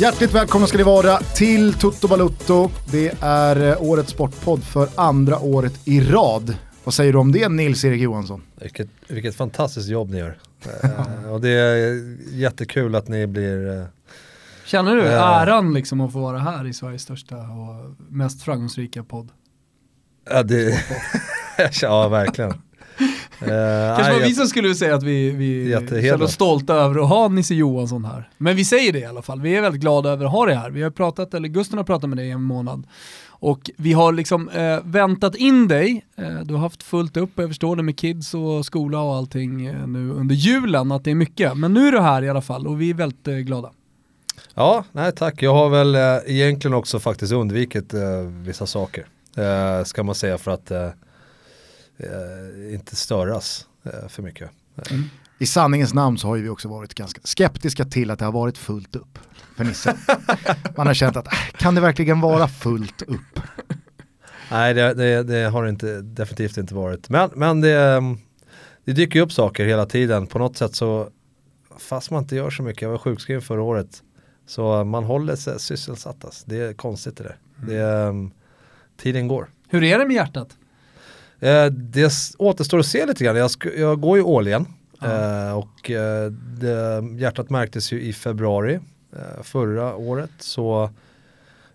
Hjärtligt välkomna ska ni vara till Tutto Balotto. Det är årets sportpodd för andra året i rad. Vad säger du om det, Nils-Erik Johansson? Vilket fantastiskt jobb ni gör. Och det är jättekul att ni blir... Känner du äran liksom att få vara här i Sveriges största och mest framgångsrika podd? Ja, det... ja verkligen. Kanske var vi som skulle säga att vi är stolta över att ha Nisse Johansson här. Men vi säger det i alla fall. Vi är väldigt glada över att ha det här. Vi har pratat, eller Gusten har pratat med dig i en månad. Och vi har liksom väntat in dig. Du har haft fullt upp, jag förstår det, med kids och skola och allting nu under julen. Att det är mycket. Men nu är du här i alla fall och vi är väldigt glada. Ja, nej tack. Jag har väl egentligen också faktiskt undvikit vissa saker. Ska man säga, för att inte störas för mycket. I sanningens namn så har ju vi också varit ganska skeptiska till att det har varit fullt upp för Nisse. Man har känt att kan det verkligen vara fullt upp? Nej, det har det inte, definitivt inte varit. Men det dyker upp saker hela tiden. På något sätt så, fast man inte gör så mycket. Jag var sjukskriven förra året. Så man håller sig sysselsatt. Det är konstigt det där. Tiden går. Hur är det med hjärtat? Det återstår att se lite grann. Jag går ju all igen. Och hjärtat märktes ju i februari förra året. Så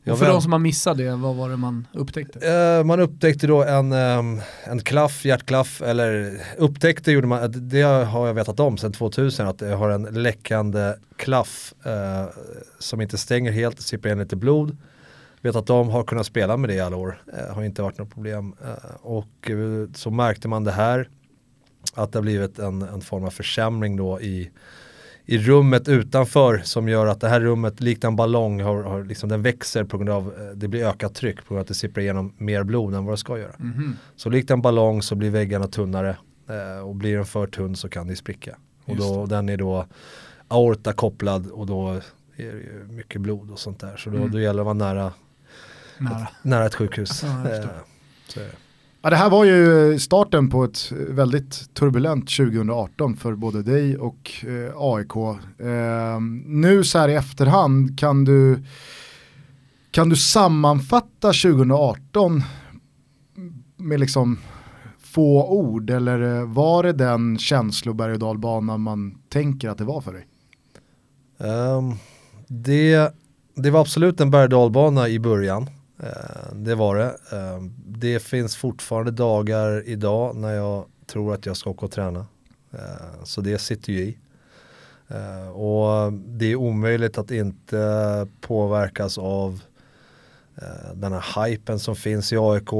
jag, för de som har missat det, vad var det man upptäckte? Man upptäckte då en klaff, hjärtklaff. Eller upptäckte gjorde man, det har jag vetat om sedan 2000, att jag har en läckande klaff som inte stänger helt, sippar in lite blod. Vet att de har kunnat spela med det i alla år. Har inte varit något problem. Och så märkte man det här. Att det har blivit en form av försämring då i rummet utanför. Som gör att det här rummet, likt en ballong, har liksom, den växer på grund av det blir ökat tryck. På grund av att det sipprar igenom mer blod än vad det ska göra. Mm-hmm. Så likt en ballong så blir väggarna tunnare. Och blir den för tunn så kan det spricka. Och då, den är då aorta kopplad. Och då är det ju mycket blod och sånt där. Så då gäller det att vara nära ett sjukhus. Ja, det här var ju starten på ett väldigt turbulent 2018 för både dig och AIK. Nu så här i efterhand, kan du sammanfatta 2018 med liksom få ord, eller var det den känsloberg- och dalbanan man tänker att det var för dig? Det var absolut en berg- och dalbana i början. Det var det. Det finns fortfarande dagar idag när jag tror att jag ska åka och träna. Så det sitter ju i. Och det är omöjligt att inte påverkas av den här hypen som finns i AIK.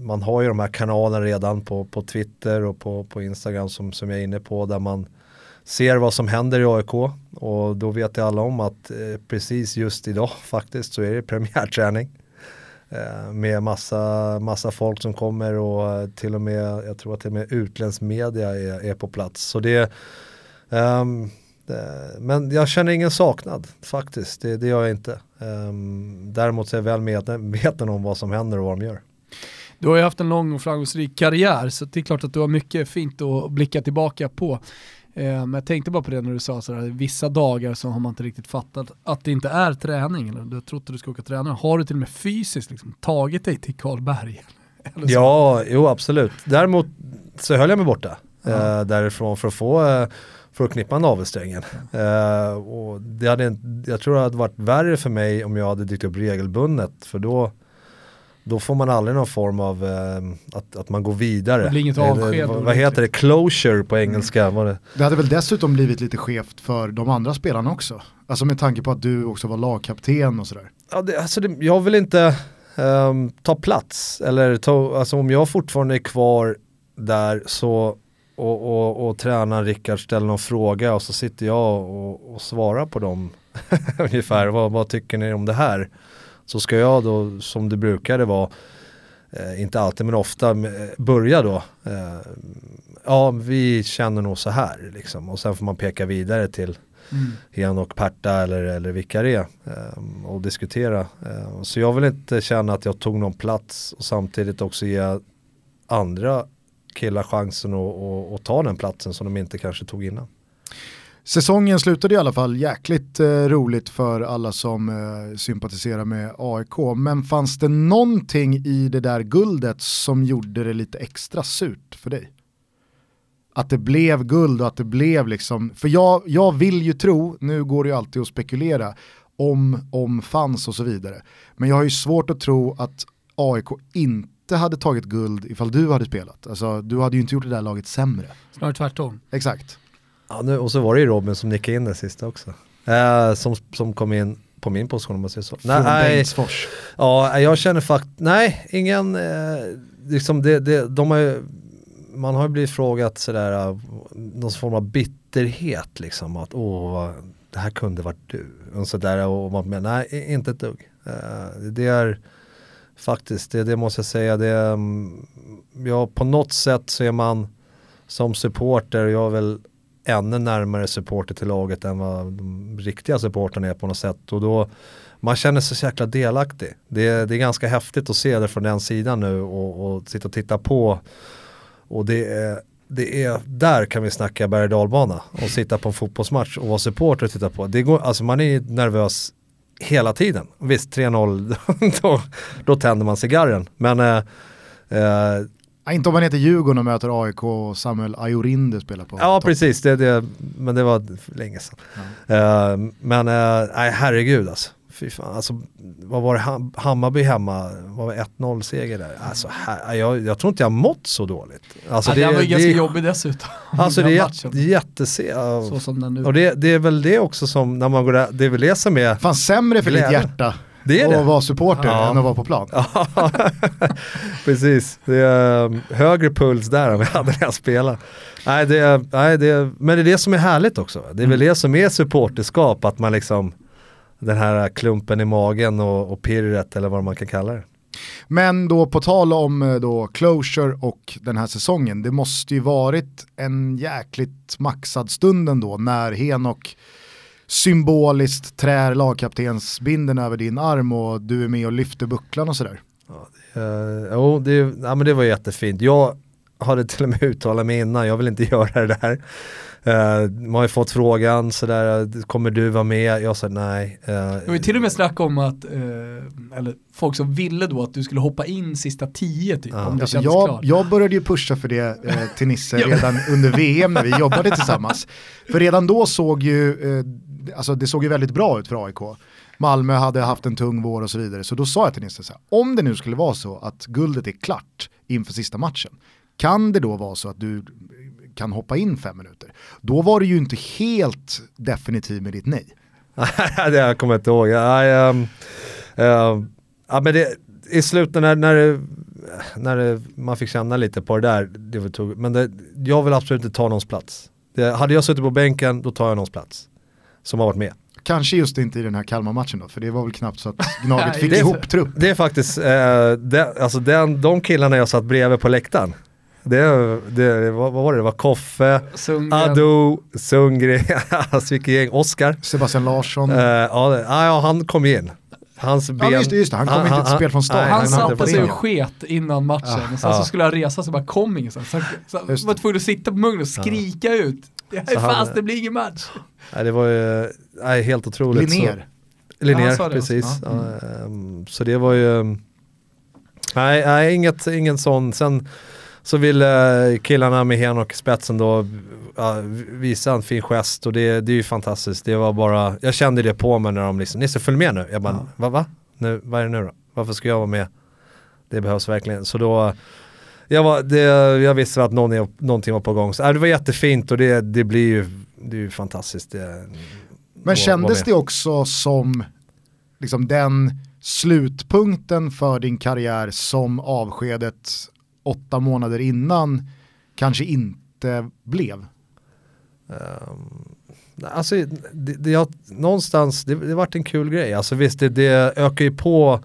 Man har ju de här kanalerna redan på Twitter och på Instagram som jag är inne på, där man ser vad som händer i AIK, och då vet jag alla om att precis just idag faktiskt så är det premiärträning med massa folk som kommer, och till och med, jag tror att till och med utländsk media är på plats. Så det, men jag känner ingen saknad faktiskt, det gör jag inte. Däremot så är jag väl medveten om vad som händer och vad de gör. Du har ju haft en lång och framgångsrik karriär, så det är klart att du har mycket fint att blicka tillbaka på. Men jag tänkte bara på det när du sa sådär, vissa dagar så har man inte riktigt fattat att det inte är träning, eller du har trott att du ska åka och träna. Har du till och med fysiskt liksom tagit dig till Karlberg? Ja, jo absolut. Däremot så höll jag mig borta därifrån för att knippa navelsträngen. Och det hade, jag tror det hade varit värre för mig om jag hade dykt upp regelbundet, för då får man aldrig någon form av att man går vidare. Det blir inget avsked. Vad heter det? Closure på engelska. Mm. Var det? Det hade väl dessutom blivit lite skevt för de andra spelarna också. Alltså med tanke på att du också var lagkapten och sådär. Ja, jag vill inte ta plats. Eller alltså om jag fortfarande är kvar där så, och tränaren Rickard ställer någon fråga och så sitter jag och svarar på dem ungefär. Vad tycker ni om det här? Så ska jag då, som det brukade vara, inte alltid men ofta, börja då. Ja, vi känner nog så här liksom. Och sen får man peka vidare till Henok Perta eller vilka det är och diskutera. Så jag vill inte känna att jag tog någon plats, och samtidigt också ge andra killar chansen att ta den platsen som de inte kanske tog innan. Säsongen slutade i alla fall jäkligt roligt för alla som sympatiserar med AIK. Men fanns det någonting i det där guldet som gjorde det lite extra surt för dig? Att det blev guld och att det blev liksom... För jag vill ju tro, nu går det ju alltid att spekulera, om fanns och så vidare. Men jag har ju svårt att tro att AIK inte hade tagit guld ifall du hade spelat. Alltså, du hade ju inte gjort det där laget sämre. Snarare tvärtom. Exakt. Ja, nu, och så var det ju Robin som nickade in det sista också. Som kom in på min position om man säger så. Nej, ja, jag känner faktiskt... Nej, ingen... liksom de har ju... Man har ju blivit frågat sådär någon form av bitterhet liksom, att det här kunde varit du och sådär, och man menar nej, inte ett dugg. Det är faktiskt det måste jag säga, det ja, på något sätt så är man som supporter, jag är väl ännu närmare supporter till laget än vad de riktiga supporterna är på något sätt, och då man känner sig så jäkla delaktig. Det är ganska häftigt att se det från den sidan nu och sitta och titta på. Och det är där kan vi snacka berg-dalbana och sitta på en fotbollsmatch och vara supporter och titta på. Det går, alltså man är nervös hela tiden. Visst, 3-0 då tänder man cigarren. Men inte om man heter Djurgården och möter AIK och Samuel Ajorinde spelar på. Ja, precis. Men det var länge sedan. Ja. Nej, herregud alltså. Fy fan, alltså, vad var det? Hammarby hemma, vad var 1-0-seger där? Alltså, jag tror inte jag mått så dåligt. Alltså, det var ganska jobbigt dessutom. Alltså, det är jättesegt. Och det är väl det också som, när man går där, det är väl det som är... Fan, sämre för ditt hjärta att vara supporter än att vara på plan. Precis. Det är högre puls där än vi hade när jag spelade. Men det är det som är härligt också. Det är väl det som är supporterskap, att man liksom... Den här klumpen i magen och pirret eller vad man kan kalla det. Men då på tal om då closure och den här säsongen. Det måste ju varit en jäkligt maxad stund ändå när Henok symboliskt trär lagkaptensbinden över din arm och du är med och lyfter bucklan och sådär. Men det var jättefint. Jag hade till och med uttalat mig innan. Jag vill inte göra det där. Man har ju fått frågan sådär, kommer du vara med? Jag sa nej. Det var ju till och med snack om att eller folk som ville då att du skulle hoppa in sista 10 typ, om det kändes klart. Jag började ju pusha för det till Nisse redan under VM när vi jobbade tillsammans. För redan då såg ju alltså det såg ju väldigt bra ut för AIK. Malmö hade haft en tung vår och så vidare. Så då sa jag till Nisse så här, om det nu skulle vara så att guldet är klart inför sista matchen, kan det då vara så att du kan hoppa in 5 minuter? Då var det ju inte helt definitivt med ditt nej. Det kommer jag inte ihåg. Men det, i slutet när man fick känna lite på det där, jag vill absolut inte ta någons plats. Hade jag suttit på bänken, då tar jag någons plats som har varit med. Kanske just inte i den här Kalmar-matchen då, för det var väl knappt så att Gnaget fick ihop trupp. Det är faktiskt, de killarna jag satt bredvid på läktaren, vad var det? Det var Koffe, Ado, Sundgren, Svikegäng, Oskar. Sebastian Larsson. Han kom in. Hans ben. Ja, just det. Han kom inte till spel från start. Han satte sig och sket innan matchen. Och sen så skulle han resa så bara kom ingen. Så var tvungen att sitta på muggen och skrika ut. Det blir ingen match. Nej, det var ju helt otroligt. Linnér, ja, precis. Ja. Så det var ju... Nej, ingen sån... Sen... Så ville killarna med Henok spetsen då visa en fin gest, och det är ju fantastiskt. Det var bara, jag kände det på mig när de liksom, Nisse, följ med nu. Jag bara, va? Nu, vad är det nu då? Varför ska jag vara med? Det behövs verkligen. Så då, jag visste att någonting var på gång. Så, det var jättefint, och det är ju fantastiskt. Men kändes det också som liksom den slutpunkten för din karriär som avskedet 8 månader innan kanske inte blev? Det varit en kul grej. Alltså visst, det ökar ju på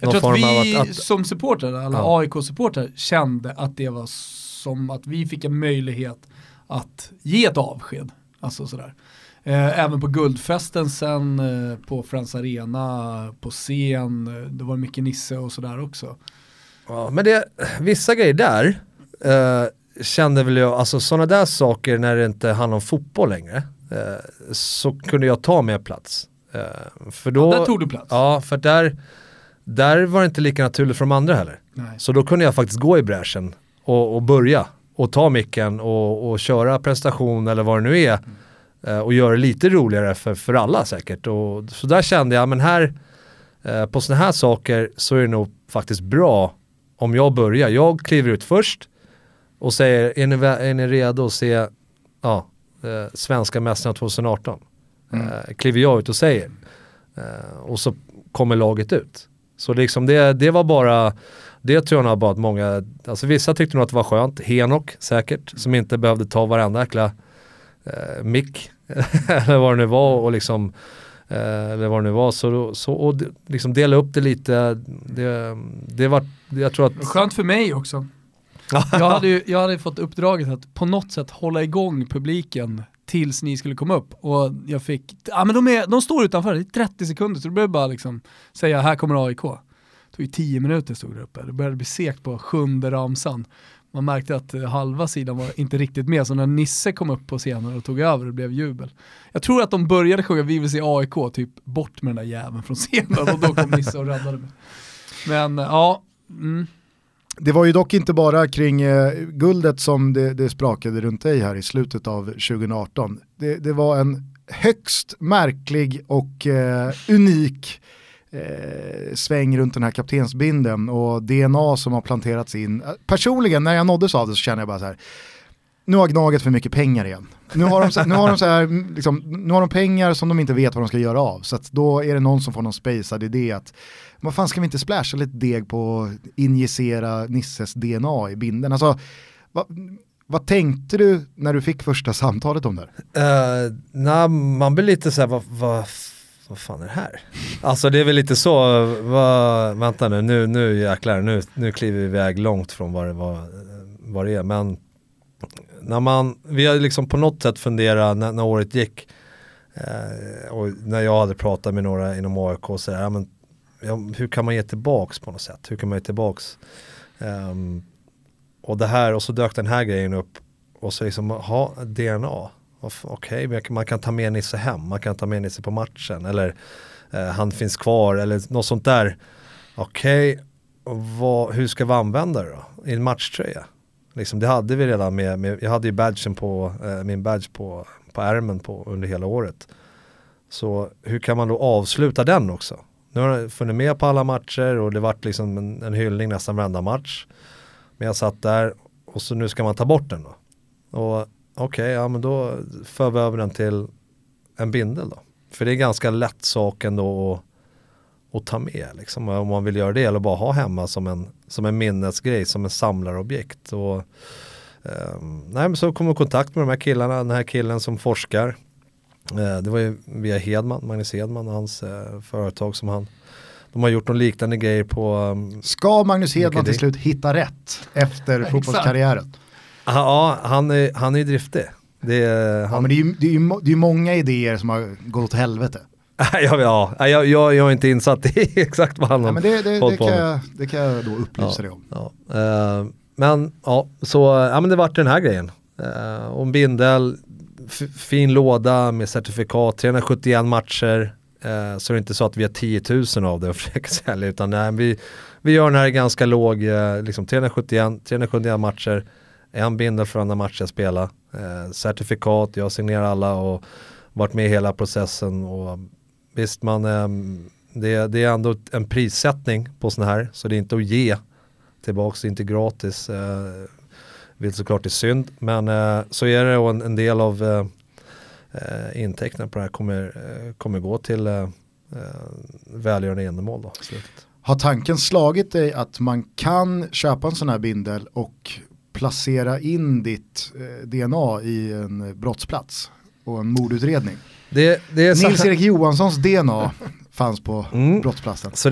jag tror att vi som supportrar, eller AIK-supportrar, kände att det var som att vi fick en möjlighet att ge ett avsked. Alltså sådär. Även på guldfesten sen, på Friends Arena, på scen, det var mycket Nisse och sådär också. Ja, men vissa grejer där kände väl jag, alltså sådana där saker när det inte handlar om fotboll längre, så kunde jag ta mer plats. För då, ja, där tog du plats. Ja, för där var det inte lika naturligt för de andra heller. Nej. Så då kunde jag faktiskt gå i bräschen och börja och ta micken och köra prestation eller vad det nu är, och göra det lite roligare för alla säkert. Och så där kände jag, men här på såna här saker så är det nog faktiskt bra om jag börjar. Jag kliver ut först och säger, är ni redo att se svenska mästarna 2018? Kliver jag ut och säger. Och så kommer laget ut. Så liksom det var bara, det tror jag nog bara att många, alltså vissa tyckte nog att det var skönt. Henok säkert, som inte behövde ta varenda äkla mick eller vad det nu var, och liksom eller vad det nu var, så och liksom dela upp det lite, det var, jag tror att skönt för mig också. Jag hade fått uppdraget att på något sätt hålla igång publiken tills ni skulle komma upp, och jag fick, men de står utanför i 30 sekunder, så det började bara liksom säga, här kommer AIK. Det tog ju 10 minuter stod det uppe. Det började bli segt på sjunde ramsan. Man märkte att halva sidan var inte riktigt med, så när Nisse kom upp på scenen och tog över, det blev jubel. Jag tror att de började sjunga Vi vill se AIK, typ bort med den där jäveln från scenen, och då kom Nisse och räddade mig. Men ja... Mm. Det var ju dock inte bara kring guldet som det sprakade runt dig här i slutet av 2018. Det var en högst märklig och unik sväng runt den här kaptensbinden och DNA som har planterats in. Personligen, när jag nåddes av det, så känner jag bara så här, nu har Gnaget för mycket pengar igen. Nu har de pengar som de inte vet vad de ska göra av. Så att då är det någon som får någon spejsad idé att, vad fan, ska vi inte splasha lite deg på att injicera Nisses DNA i binden? Alltså, vad tänkte du när du fick första samtalet om det? Man blir lite så här, vad fan är det här? Alltså det är väl lite så, vänta nu jäklar, nu kliver vi iväg långt från vad det är, men när vi hade liksom på något sätt funderat när året gick, och när jag hade pratat med några inom AIK och sådär, hur kan man ge tillbaks på något sätt? Hur kan man ge tillbaks? Och det här, och så dök den här grejen upp, och så liksom, DNA. Okej, man kan ta med Nisse hem, man kan ta med Nisse på matchen, eller han finns kvar, eller något sånt där. Okej, hur ska vi använda det då? I en matchtröja? Liksom, det hade vi redan med jag hade ju badgen på, min badge på ärmen under hela året. Så hur kan man då avsluta den också? Nu har jag funnit med på alla matcher, och det vart liksom en hyllning nästan varenda match. Men jag satt där, och så nu ska man ta bort den då. Och men då för vi över den till en bindel då. För det är ganska lätt sak ändå att ta med liksom, om man vill göra det, eller bara ha hemma som en minnesgrej, som en samlarobjekt. Och men så kom jag i kontakt med de här killarna, den här killen som forskar. Det var ju via Hedman, Magnus Hedman och hans företag som de har gjort någon liknande grejer på. Ska Magnus Hedman till slut hitta rätt efter fotbollskarriären? Ja, han är driftig. Det är ju många idéer som har gått åt helvete. Jag är inte insatt i exakt vad han har hållit på med. Det kan jag då upplysa dig om. Ja. Men det vart den här grejen. Och en bindel, fin låda med certifikat, 371 matcher. Så det är inte så att vi har 10 000 av det och försöker sälja, utan nej, vi gör den här ganska låg, liksom 371 matcher. En bindel för andra matcher jag spelar. Certifikat, jag signerar alla och varit med i hela processen. Och visst, det är ändå en prissättning på sån här, så det är inte att ge tillbaka, det är inte gratis. Vill såklart det är synd, men så är det, och en del av intäkterna på det här kommer gå till välgörande ändamål då. Har tanken slagit dig att man kan köpa en sån här bindel och placera in ditt DNA i en brottsplats och en mordutredning? Nils-Erik Johanssons DNA fanns på brottsplatsen. Så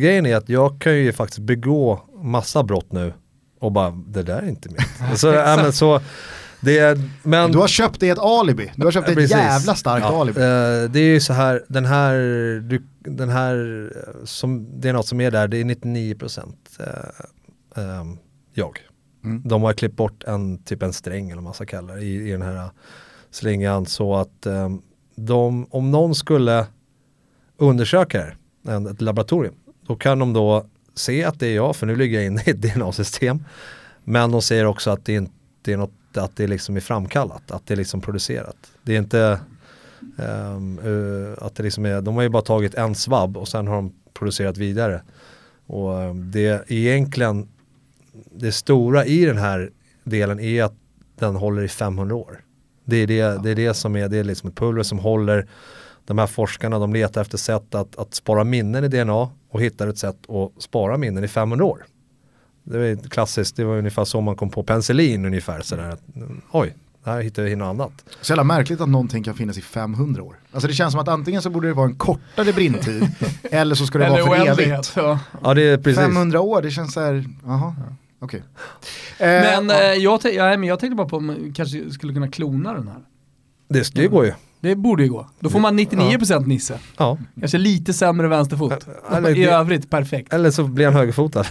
grejen är att jag kan ju faktiskt begå massa brott nu och bara, det där är inte mitt. Du har köpt dig ett alibi. Du har köpt ett jävla starkt alibi. Det är ju så här, den här som, det är något som är där, det är 99% jag. De har klippt bort en sträng eller vad man ska kalla det, i den här slingan, så att de, om någon skulle undersöka ett laboratorium, då kan de då se att det är jag, för nu ligger jag inne i ett DNA-system, men de ser också att det inte är något, att det liksom är framkallat, att det är liksom producerat. Det är inte att det liksom är, de har ju bara tagit en svabb och sen har de producerat vidare. Och det är egentligen det stora i den här delen är att den håller i 500 år. Det är liksom ett pulver som håller. De här forskarna, de letar efter sätt att spara minnen i DNA och hittar ett sätt att spara minnen i 500 år. Det var klassiskt, det var ungefär så man kom på penicillin ungefär sådär. Oj, här hittar vi något annat. Så jävla märkligt att någonting kan finnas i 500 år. Alltså det känns som att antingen så borde det vara en kortare brintid eller så ska det vara för evigt. Ja, det är precis. 500 år, det känns så här, aha, okej. Okay. Jag tänkte bara på om man kanske skulle kunna klona den här. Det går ju. Det borde ju gå. Då får man 99% Nisse. Ja. Kanske lite sämre vänsterfot. Eller, i övrigt perfekt. Eller så blir han högerfotad.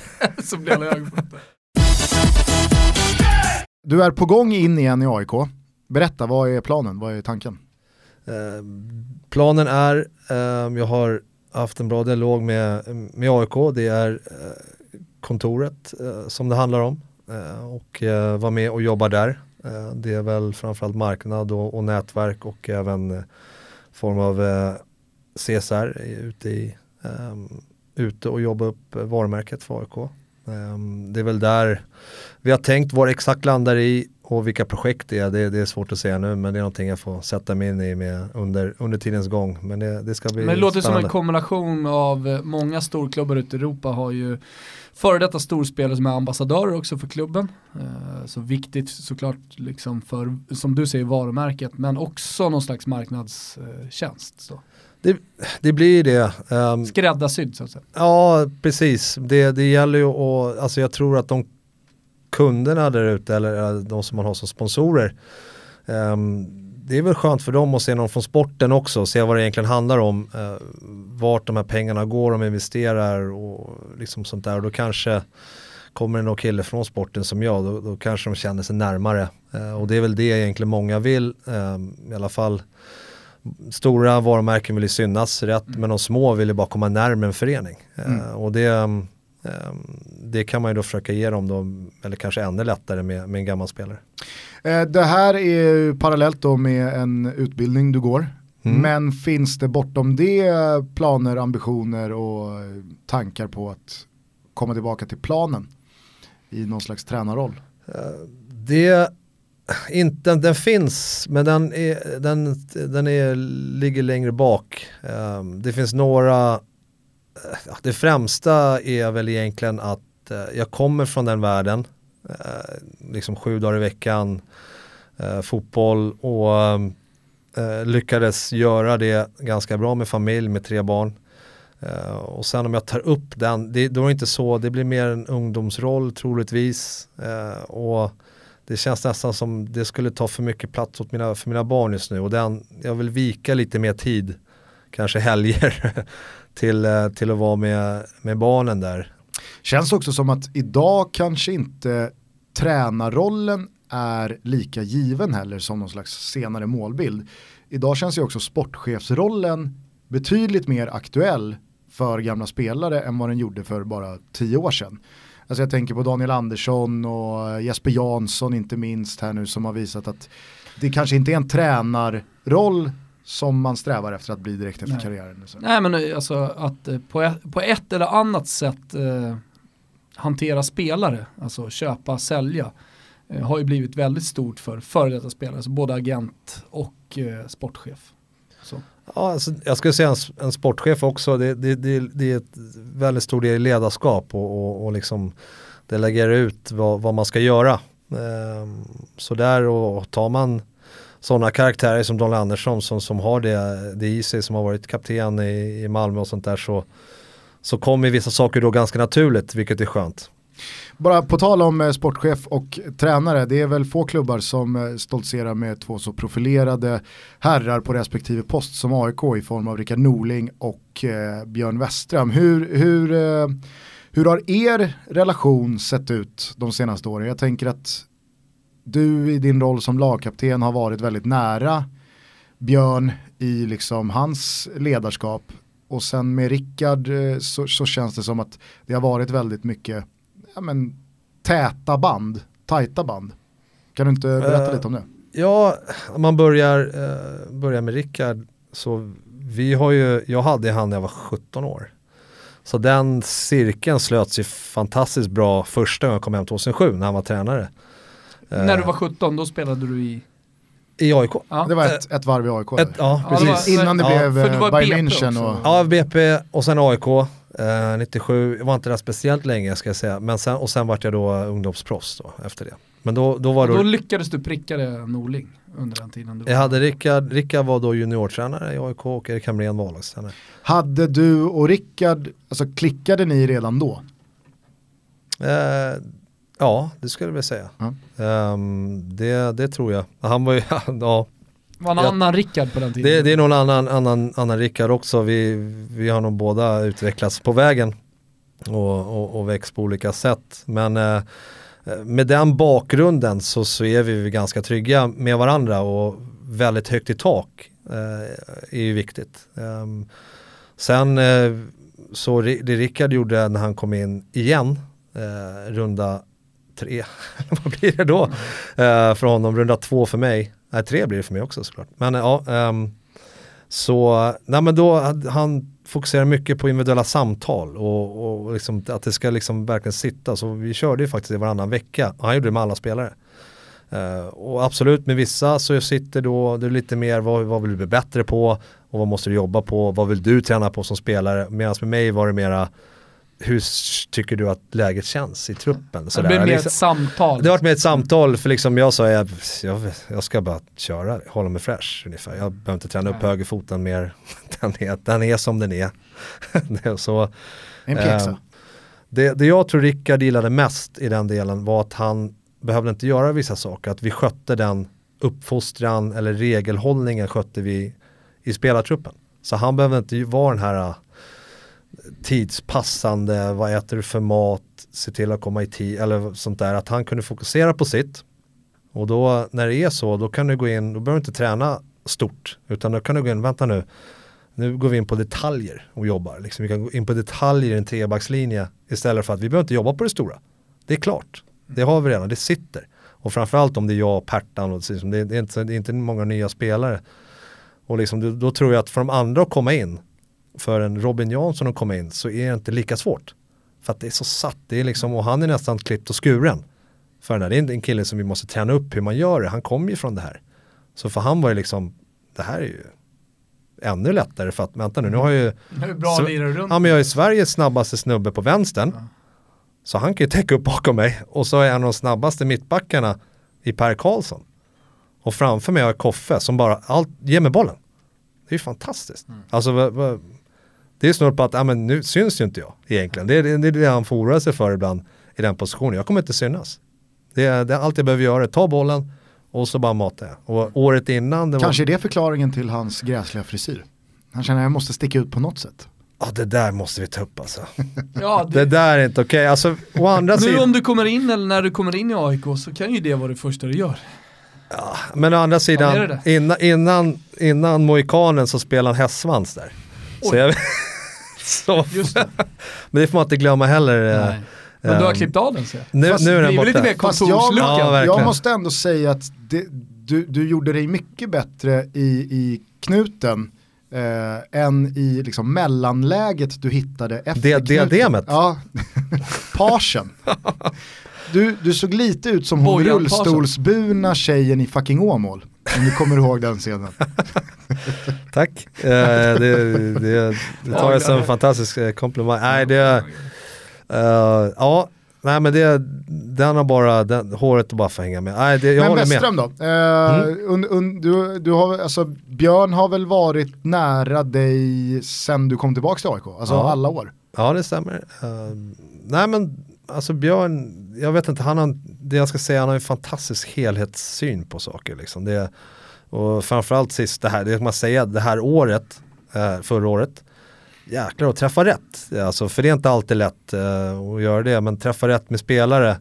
Du är på gång in igen i AIK. Berätta, vad är planen? Vad är tanken? Planen är, jag har haft en bra dialog med AIK. Det är kontoret som det handlar om. Och vara med och jobba där. Det är väl framförallt marknad och nätverk och även form av CSR ute och jobba upp varumärket för AIK. Det är väl där vi har tänkt, vad exakt landar i och vilka projekt det är svårt att säga nu, men det är någonting jag får sätta mig in i med under tidens gång. Men det ska bli spännande. Men det låter som en kombination av många storklubbar ute i Europa har ju före detta storspelare som är ambassadörer också för klubben. Så viktigt såklart liksom för, som du säger, varumärket, men också någon slags marknadstjänst så. Det blir det. Skräddarsydd så att säga. Ja, precis. Det gäller ju att, alltså jag tror att de kunderna där ute eller de som man har som sponsorer, det är väl skönt för dem att se någon från sporten också och se vad det egentligen handlar om, vart de här pengarna går, de investerar och liksom sånt där. Och då kanske kommer det någon kille från sporten som jag, då kanske de känner sig närmare. Och det är väl det egentligen många vill, i alla fall stora varumärken vill ju synas rätt, men de små vill ju bara komma närmare en förening. Och det kan man ju då försöka ge dem då, eller kanske ännu lättare med en gammal spelare. Det här är ju parallellt då med en utbildning du går. Men finns det bortom det planer, ambitioner och tankar på att komma tillbaka till planen i någon slags tränarroll? Den finns, men den ligger längre bak. Det finns några. Det främsta är väl egentligen att jag kommer från den världen, liksom 7 dagar i veckan, fotboll, och lyckades göra det ganska bra med familj, med 3 barn. Och sen om jag tar upp den, då är inte så, det blir mer en ungdomsroll troligtvis, och det känns nästan som det skulle ta för mycket plats åt för mina barn just nu, och jag vill vika lite mer tid, kanske helger, till att vara med barnen där. Känns också som att idag kanske inte tränarrollen är lika given heller som någon slags senare målbild. Idag känns ju också sportchefsrollen betydligt mer aktuell för gamla spelare än vad den gjorde för bara 10 år sedan. Alltså jag tänker på Daniel Andersson och Jesper Jansson inte minst här nu, som har visat att det kanske inte är en tränarroll som man strävar efter att bli direkt efter karriären. Så. Nej, men alltså att på ett eller annat sätt hantera spelare, alltså köpa, sälja, har ju blivit väldigt stort för före detta spelare, så både agent och sportchef. Så. Ja, alltså, jag skulle säga en sportchef också, det är ett väldigt stor del i ledarskap och liksom delegera ut vad man ska göra. Så där, och tar man sådana karaktärer som Daniel Andersson som har det i sig, som har varit kapten i Malmö och sånt där, så kommer vissa saker då ganska naturligt, vilket är skönt. Bara på tal om sportchef och tränare, det är väl få klubbar som stoltserar med 2 så profilerade herrar på respektive post som AIK i form av Rickard Norling och Björn Wesström. Hur Hur har er relation sett ut de senaste åren? Jag tänker att du i din roll som lagkapten har varit väldigt nära Björn i liksom hans ledarskap. Och sen med Rickard så känns det som att det har varit väldigt mycket tajta band. Kan du inte berätta lite om det? Ja, om man börjar med Rickard, så jag hade han när jag var 17 år. Så den cirkeln slöts ju fantastiskt bra första gången jag kom hem 2007 när han var tränare. När du var 17, då spelade du i AIK. Ja. Det var ett varv i AIK. Precis. Innan det blev Bayern München. Ja, BP och sen AIK 97. Jag var inte där speciellt länge, ska jag säga. Men sen vart jag då ungdomsproffs då, efter det. Men då lyckades du pricka det Norling under den tiden. Jag hade Rickard var då juniortränare i AIK och Erik Hamrén var lagstränare. Hade du och Rickard, alltså klickade ni redan då? Ja, det skulle jag väl säga. Det tror jag. Han var ju... ja. Var en annan Rickard på den tiden? Det är någon annan Rickard också. Vi har nog båda utvecklats på vägen och växt på olika sätt. Men med den bakgrunden så är vi ganska trygga med varandra, och väldigt högt i tak är ju viktigt. Så det Rickard gjorde när han kom in igen, runda 3, vad blir det då? För honom, runda 2 för mig. Nej, 3 blir det för mig också såklart. Men ja, han fokuserar mycket på individuella samtal och liksom, att det ska liksom verkligen sitta. Så vi körde ju faktiskt i varannan vecka. Han gjorde det med alla spelare. Och absolut, med vissa så sitter då det lite mer, vad vill du bli bättre på? Och vad måste du jobba på? Vad vill du träna på som spelare? Medan med mig var det mera, hur tycker du att läget känns i truppen? Sådär. Det blir med ett samtal. Det har varit med ett samtal, för liksom jag sa, jag ska bara köra, hålla mig fresh ungefär. Jag behöver inte träna upp högerfoten mer. Den är som den är. Så, en pjäxa. Det jag tror Rickard gillade mest i den delen var att han behövde inte göra vissa saker. Att vi skötte den uppfostran eller regelhållningen skötte vi i spelartruppen. Så han behövde inte vara den här... tidspassande, vad äter du för mat, se till att komma i tid eller sånt där, att han kunde fokusera på sitt. Och då, när det är så, då kan du gå in, då behöver du inte träna stort, utan då kan du gå in, vänta nu går vi in på detaljer och jobbar liksom, vi kan gå in på detaljer i en trebackslinje istället för att vi behöver inte jobba på det stora, det är klart, det har vi redan, det sitter. Och framförallt om det är jag och Pertan och liksom, det är inte många nya spelare, och liksom, då tror jag att för de andra att komma in, för en Robin Jansson att komma in, så är det inte lika svårt. För att det är så satt. Det är liksom, och han är nästan klippt och skuren. För det är inte en kille som vi måste träna upp hur man gör det. Han kommer ju från det här. Så för han var ju liksom, det här är ju ännu lättare. För att, vänta nu har jag ju... Hur bra lirar du runt? Ja, men jag är Sveriges snabbaste snubbe på vänstern. Ja. Så han kan ju täcka upp bakom mig. Och så är han de snabbaste mittbackarna i Per Karlsson. Och framför mig har jag Koffe som bara, ge mig bollen. Det är ju fantastiskt. Mm. Alltså, det är snart på att nu syns ju inte jag egentligen. Det är det han forar sig för ibland i den positionen. Jag kommer inte synas. Det är allt jag behöver göra. Ta bollen och så bara mata jag. Och året innan... Kanske är det förklaringen till hans gräsliga frisyr. Han känner att jag måste sticka ut på något sätt. Ja, det där måste vi ta upp alltså. Ja, det där är inte okej. Alltså, å andra sidan... Nu om du kommer in eller när du kommer in i AIK så kan ju det vara det första du gör. Ja, men å andra sidan... Ja, det? Innan Mohikanen så spelar han hästsvans där. Så just det. Men det får man inte glömma heller. Nej. Men du har klippt av den, så nu är den borta. Lite mer kontorsluckan. Jag måste ändå säga att du gjorde dig mycket bättre i knuten än i liksom mellanläget du hittade efter knuten. Diademet? Ja, parsen. Du såg lite ut som hon rullstolsburna tjejen i fucking Åmål. Om du kommer ihåg den scenen. Tack. Det tar jag som en fantastisk komplimang. Nej, den har bara håret att bara få hänga med. Nej, jag håller med. Men Wesström då? Du har, alltså, Björn har väl varit nära dig sen du kom tillbaka till AIK? Alltså alla år? Ja, det stämmer. Nej, men alltså Björn, jag vet inte, han har en fantastisk helhetssyn på saker liksom. Och framförallt sist det här, det kan man säga, det här året, förra året jäklar att träffa rätt. Alltså, för det är inte alltid lätt att göra det, men träffa rätt med spelare.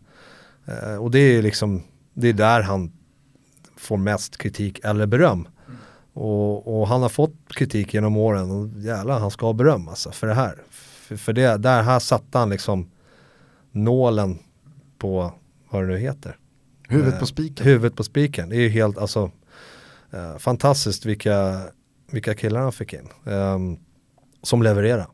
Och det är liksom, det är där han får mest kritik eller beröm. Och han har fått kritik genom åren, och jävlar, han ska berömma alltså, för det här. För det där här satte han liksom nålen på vad det nu heter. Huvudet på spiken. Huvudet på spiken. Det är ju helt alltså fantastiskt vilka killar han fick in som levererar.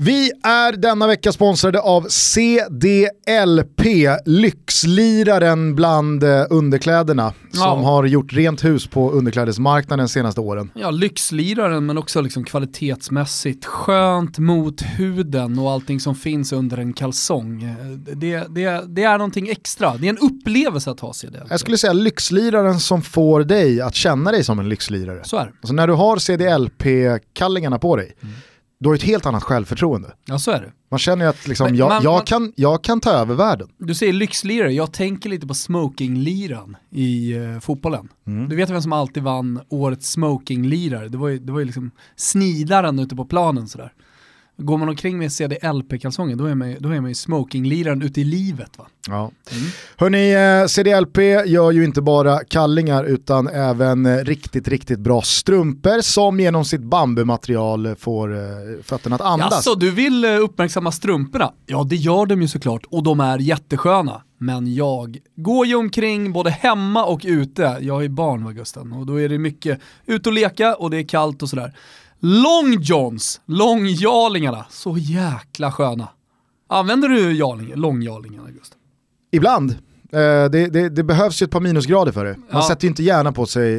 Vi är denna vecka sponsrade av CDLP, lyxliraren bland underkläderna, som har gjort rent hus på underklädesmarknaden de senaste åren. Ja, lyxliraren, men också liksom kvalitetsmässigt, skönt mot huden och allting som finns under en kalsong. Det är någonting extra, det är en upplevelse att ha CDLP. Jag skulle säga lyxliraren som får dig att känna dig som en lyxlirare. Så är det. Alltså när du har CDLP-kallingarna på dig, då är ett helt annat självförtroende. Ja, så är det. Man känner ju att liksom, jag kan ta över världen. Du säger lyxlirare, jag tänker lite på smokingliran i fotbollen. Mm. Du vet vem som alltid vann årets smokinglirare? Det var ju liksom snidaren ute på planen sådär. Går man omkring med CDLP-kalsonger, då är man ju smokingliraren ute i livet, va? Ja. Mm. Hörrni, CDLP gör ju inte bara kallingar utan även riktigt, riktigt bra strumpor som genom sitt bambumaterial får fötterna att andas. Jaså, du vill uppmärksamma strumporna? Ja, det gör de ju såklart, och de är jättesköna. Men jag går ju omkring både hemma och ute. Jag är barn, va, Gusten, och då är det mycket ut och leka och det är kallt och sådär. Long Johns, långjalingarna, så jäkla sköna. Använder du långjalingarna, Gustav? Ibland. Det behövs ju ett par minusgrader för det. Man sätter ju inte gärna på sig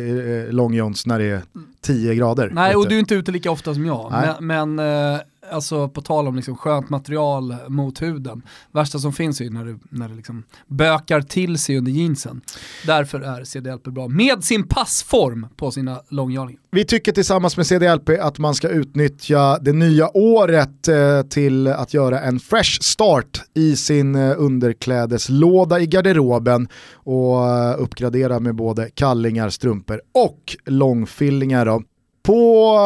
Long Johns när det är 10 grader. Nej, och du är inte ute lika ofta som jag. Nej. Men alltså, på tal om liksom skönt material mot huden. Värsta som finns är ju när det liksom bökar till sig under jeansen. Därför är CDLP bra med sin passform på sina långjalingar. Vi tycker tillsammans med CDLP att man ska utnyttja det nya året till att göra en fresh start i sin underklädeslåda i garderoben och uppgradera med både kallingar, strumpor och långfillingar då. På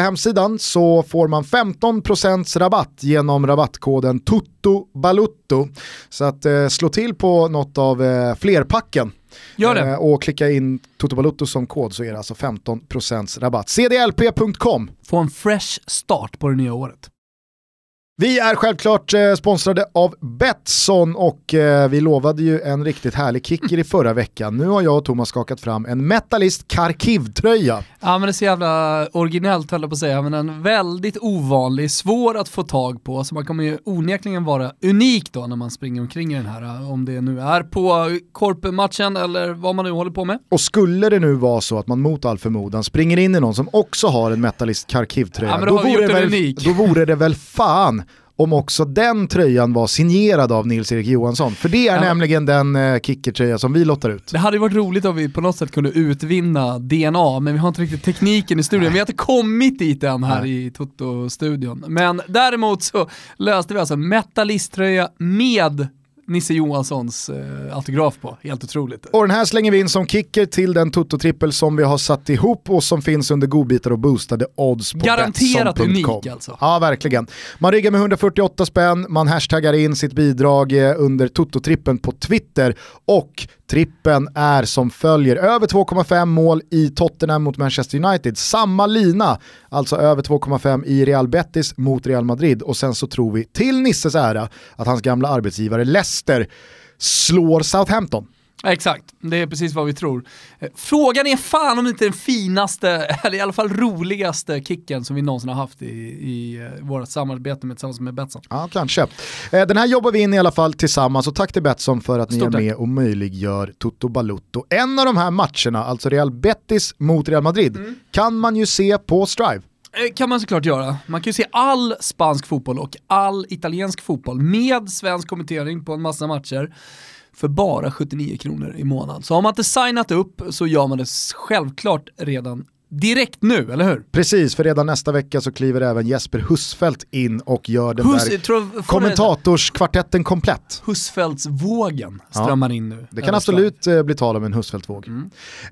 hemsidan så får man 15% rabatt genom rabattkoden Tutto Balotto. Så att slå till på något av flerpacken. Gör det. Och klicka in Tutto Balotto som kod, så är det alltså 15% rabatt. cdlp.com. Få en fresh start på det nya året. Vi är självklart sponsrade av Betsson, och vi lovade ju en riktigt härlig kicker i förra veckan. Nu har jag och Thomas skakat fram en Metalist Kharkiv-tröja. Ja, men det är så jävla originellt, höll jag på att säga, men en väldigt ovanlig, svår att få tag på. Så man kommer ju onekligen vara unik då när man springer omkring i den här, om det nu är på korpmatchen eller vad man nu håller på med. Och skulle det nu vara så att man mot all förmodan springer in i någon som också har en Metalist Kharkiv-tröja, ja, då vore det väl fan om också den tröjan var signerad av Nils-Erik Johansson. För det är nämligen den kickertröja som vi lottar ut. Det hade varit roligt om vi på något sätt kunde utvinna DNA, men vi har inte riktigt tekniken i studion. Vi har inte kommit dit än här i Toto-studion. Men däremot så löste vi alltså en Metalist-tröja med Nisse Johanssons autograf på. Helt otroligt. Och den här slänger vi in som kicker till den Toto-trippel som vi har satt ihop och som finns under godbitar och boostade odds på Betsson.com. Garanterat unik alltså. Ja, verkligen. Man ryggar med 148 spänn, man hashtaggar in sitt bidrag under Toto-trippen på Twitter, och trippen är som följer: över 2,5 mål i Tottenham mot Manchester United, samma lina, alltså över 2,5 i Real Betis mot Real Madrid, och sen så tror vi till Nisses ära att hans gamla arbetsgivare Leicester slår Southampton. Exakt, det är precis vad vi tror. Frågan är fan om inte den finaste, eller i alla fall roligaste kicken som vi någonsin har haft i vårt samarbete med, tillsammans med Betsson. Ja, kanske. Den här jobbar vi in i alla fall tillsammans, och tack till Betsson för att ni är med och möjliggör Tutto Balotto. En av de här matcherna, alltså Real Betis mot Real Madrid, kan man ju se på Strive. Kan man såklart göra. Man kan ju se all spansk fotboll och all italiensk fotboll med svensk kommentering på en massa matcher för bara 79 kronor i månaden. Så har man inte signat upp så gör man det självklart redan direkt nu, eller hur? Precis, för redan nästa vecka så kliver även Jesper Husfeldt in och gör den där kommentatorskvartetten komplett. Husfeldtsvågen strömmar in nu. Det kan absolut bli tal om en Husfeldtvåg.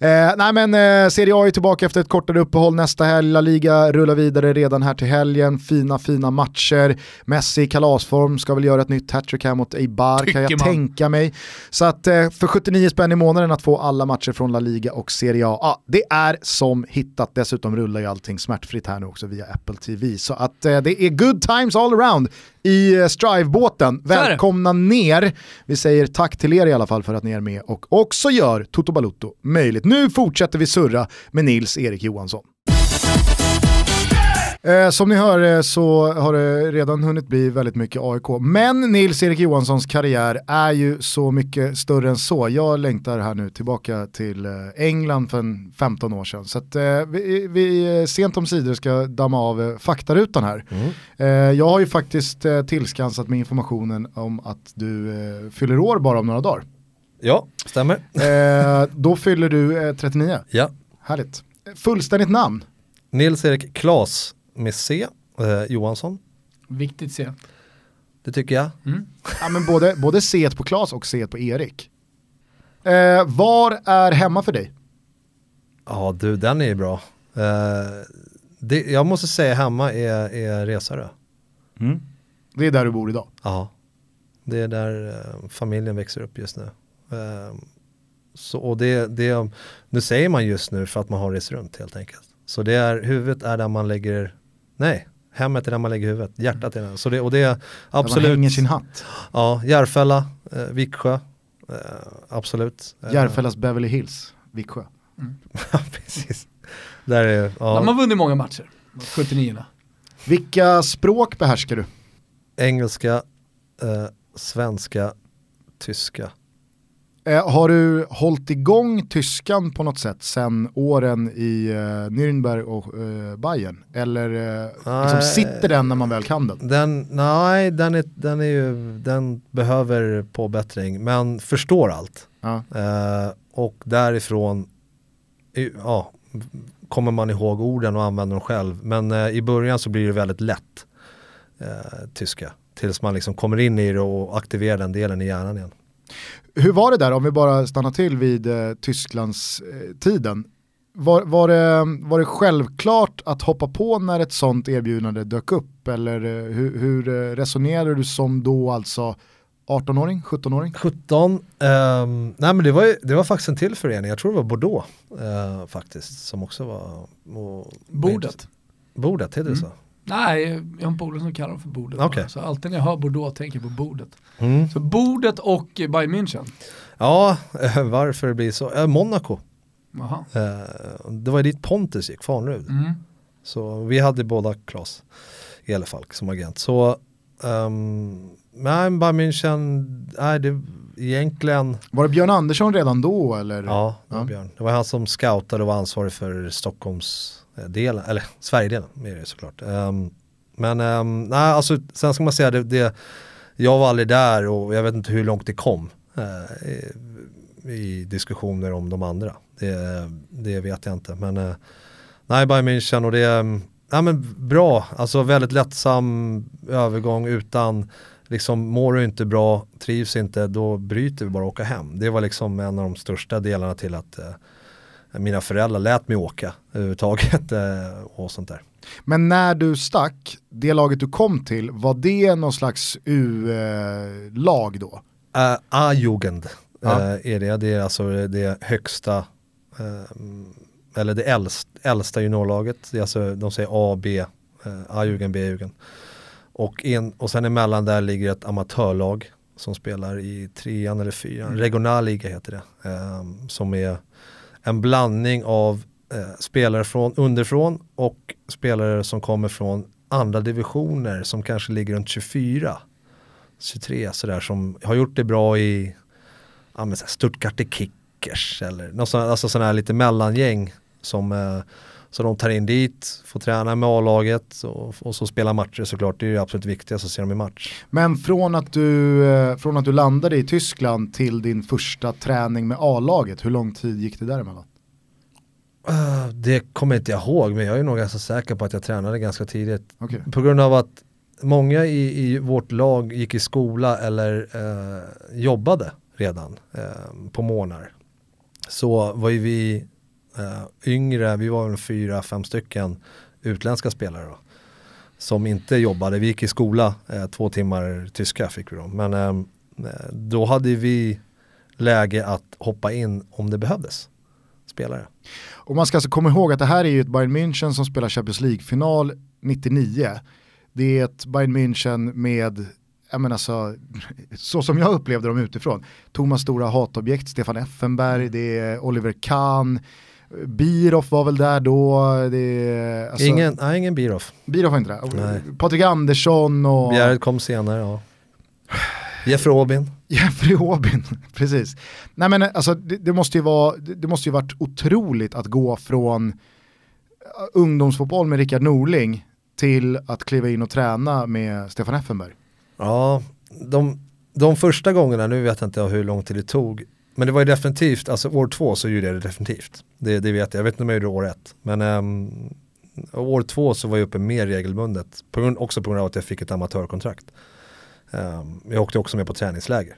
Serie A är tillbaka efter ett kortare uppehåll nästa helg. La Liga rullar vidare redan här till helgen. Fina matcher. Messi i kalasform ska väl göra ett nytt hattrick här mot Eibar, tycker kan jag tänka mig. Så att för 79 spänn i månaden att få alla matcher från La Liga och Serie A. Ja, det är som hittat. Dessutom rullar ju allting smärtfritt här nu också via Apple TV. Så att det är good times all around i Strive-båten. Välkomna ner. Vi säger tack till er i alla fall för att ni är med och också gör Tutto Balotto möjligt. Nu fortsätter vi surra med Nils-Erik Johansson. Som ni hör så har det redan hunnit bli väldigt mycket AIK. Men Nils-Erik Johanssons karriär är ju så mycket större än så. Jag längtar här nu tillbaka till England för 15 år sedan. Så att vi sent om sidor ska damma av faktarutan här. Jag har ju faktiskt tillskansat med informationen om att du fyller år bara om några dagar. Ja, stämmer. Då fyller du 39. Ja. Härligt. Fullständigt namn? Nils-Erik Klas med C, Johansson. Viktigt C. Det tycker jag. Mm. Ja, men både C på Klas och C på Erik. Var är hemma för dig? Ja, du, den är ju bra. Jag måste säga hemma är Resarö. Mm. Det är där du bor idag? Ja, det är där familjen växer upp just nu. Nu säger man just nu för att man har rest runt helt enkelt. Så det är, huvudet är där man lägger... Nej, hemmet är där man lägger huvudet. Hjärtat är där. Så det, och det är absolut... Där man hänger sin hatt. Ja, Järfälla, Viksjö. Absolut. Järfällas Beverly Hills, Viksjö. Mm. Precis. Där är, ja. De har vunnit många matcher. 79. Vilka språk behärskar du? Engelska, svenska, tyska. Har du hållit igång tyskan på något sätt sen åren i Nürnberg och Bayern? Eller liksom sitter den när man väl kan den? Den behöver påbättring, men förstår allt. Ja. Och därifrån kommer man ihåg orden och använder dem själv. Men i början så blir det väldigt lätt tyska. Tills man liksom kommer in i det och aktiverar den delen i hjärnan igen. Hur var det där, om vi bara stannar till vid Tysklands tiden? Var det självklart att hoppa på när ett sånt erbjudande dök upp? Eller hur resonerade du som då, alltså 18-åring, 17-åring? 17. Nej, men det var faktiskt en till förening. Jag tror det var Bordeaux faktiskt, som också var... Bordet heter det så. Nej, jag har en polare som kallar dem för Bordet. Okay. Så alltid när jag hör Bordeaux tänker jag på Bordet. Mm. Så Bordet och Bayern München. Ja, varför det blir så? Monaco. Aha. Det var ju dit Pontus gick, Farnrud. Mm. Så vi hade båda Klas Elefalk som agent. Så Bayern München är det egentligen... Var det Björn Andersson redan då? Eller? Ja. Björn. Det var han som scoutade och var ansvarig för Stockholms... delen, eller Sverigedelen är det såklart. Sen ska man säga det, jag var aldrig där och jag vet inte hur långt det kom i diskussioner om de andra. Det vet jag inte. Men Bayern München och det men bra, alltså väldigt lättsam övergång utan liksom, mår du inte bra, trivs inte, då bryter vi bara och åka hem. Det var liksom en av de största delarna till att mina föräldrar lät mig åka överhuvudtaget och sånt där. Men när du stack, det laget du kom till, var det någon slags U-lag då? A-jugend är det. Det är alltså det högsta, eller det äldsta juniorlaget. Det är alltså, de säger A, B, A-jugend, B-jugend. Och sen emellan där ligger ett amatörlag som spelar i 3:an eller 4:an. Regionalliga heter det. Som är en blandning av spelare från underifrån och spelare som kommer från andra divisioner som kanske ligger runt 24, 23 sådär, som har gjort det bra i Stuttgart Kickers eller något sådant, alltså sådana här lite mellangäng som så de tar in dit, får träna med A-laget och så spela matcher såklart. Det är ju absolut viktigast att se dem i match. Men från att du landade i Tyskland till din första träning med A-laget, hur lång tid gick det däremellan? Det kommer inte jag ihåg, men jag är nog ganska säker på att jag tränade ganska tidigt. Okay. På grund av att många i vårt lag gick i skola eller jobbade redan på månader. Så var ju vi yngre, vi var väl 4-5 stycken utländska spelare då, som inte jobbade. Vi gick i skola, 2 timmar tyska fick vi då. Men då hade vi läge att hoppa in om det behövdes spelare. Och man ska alltså komma ihåg att det här är ju ett Bayern München som spelar Champions League-final 99. Det är ett Bayern München med, jag menar så som jag upplevde dem utifrån. Thomas stora hatobjekt, Stefan Effenberg, det är Oliver Kahn. Biroff var väl där då. Det är, alltså, ingen Biroff. Biroff var inte där. Nej. Patrik Andersson och... Bjärred kom senare, ja. Jeffrey Robin, precis. Nej men alltså det måste ju varit otroligt att gå från ungdomsfotboll med Rickard Norling till att kliva in och träna med Stefan Effenberg. Ja, de första gångerna, nu vet jag inte hur lång tid det tog, men det var ju definitivt, alltså år 2 så gjorde jag det definitivt. Det vet jag. Jag vet inte om jag gjorde år 1, men år 2 så var jag uppe mer regelbundet. Också på grund av att jag fick ett amatörkontrakt. Jag åkte också med på träningsläger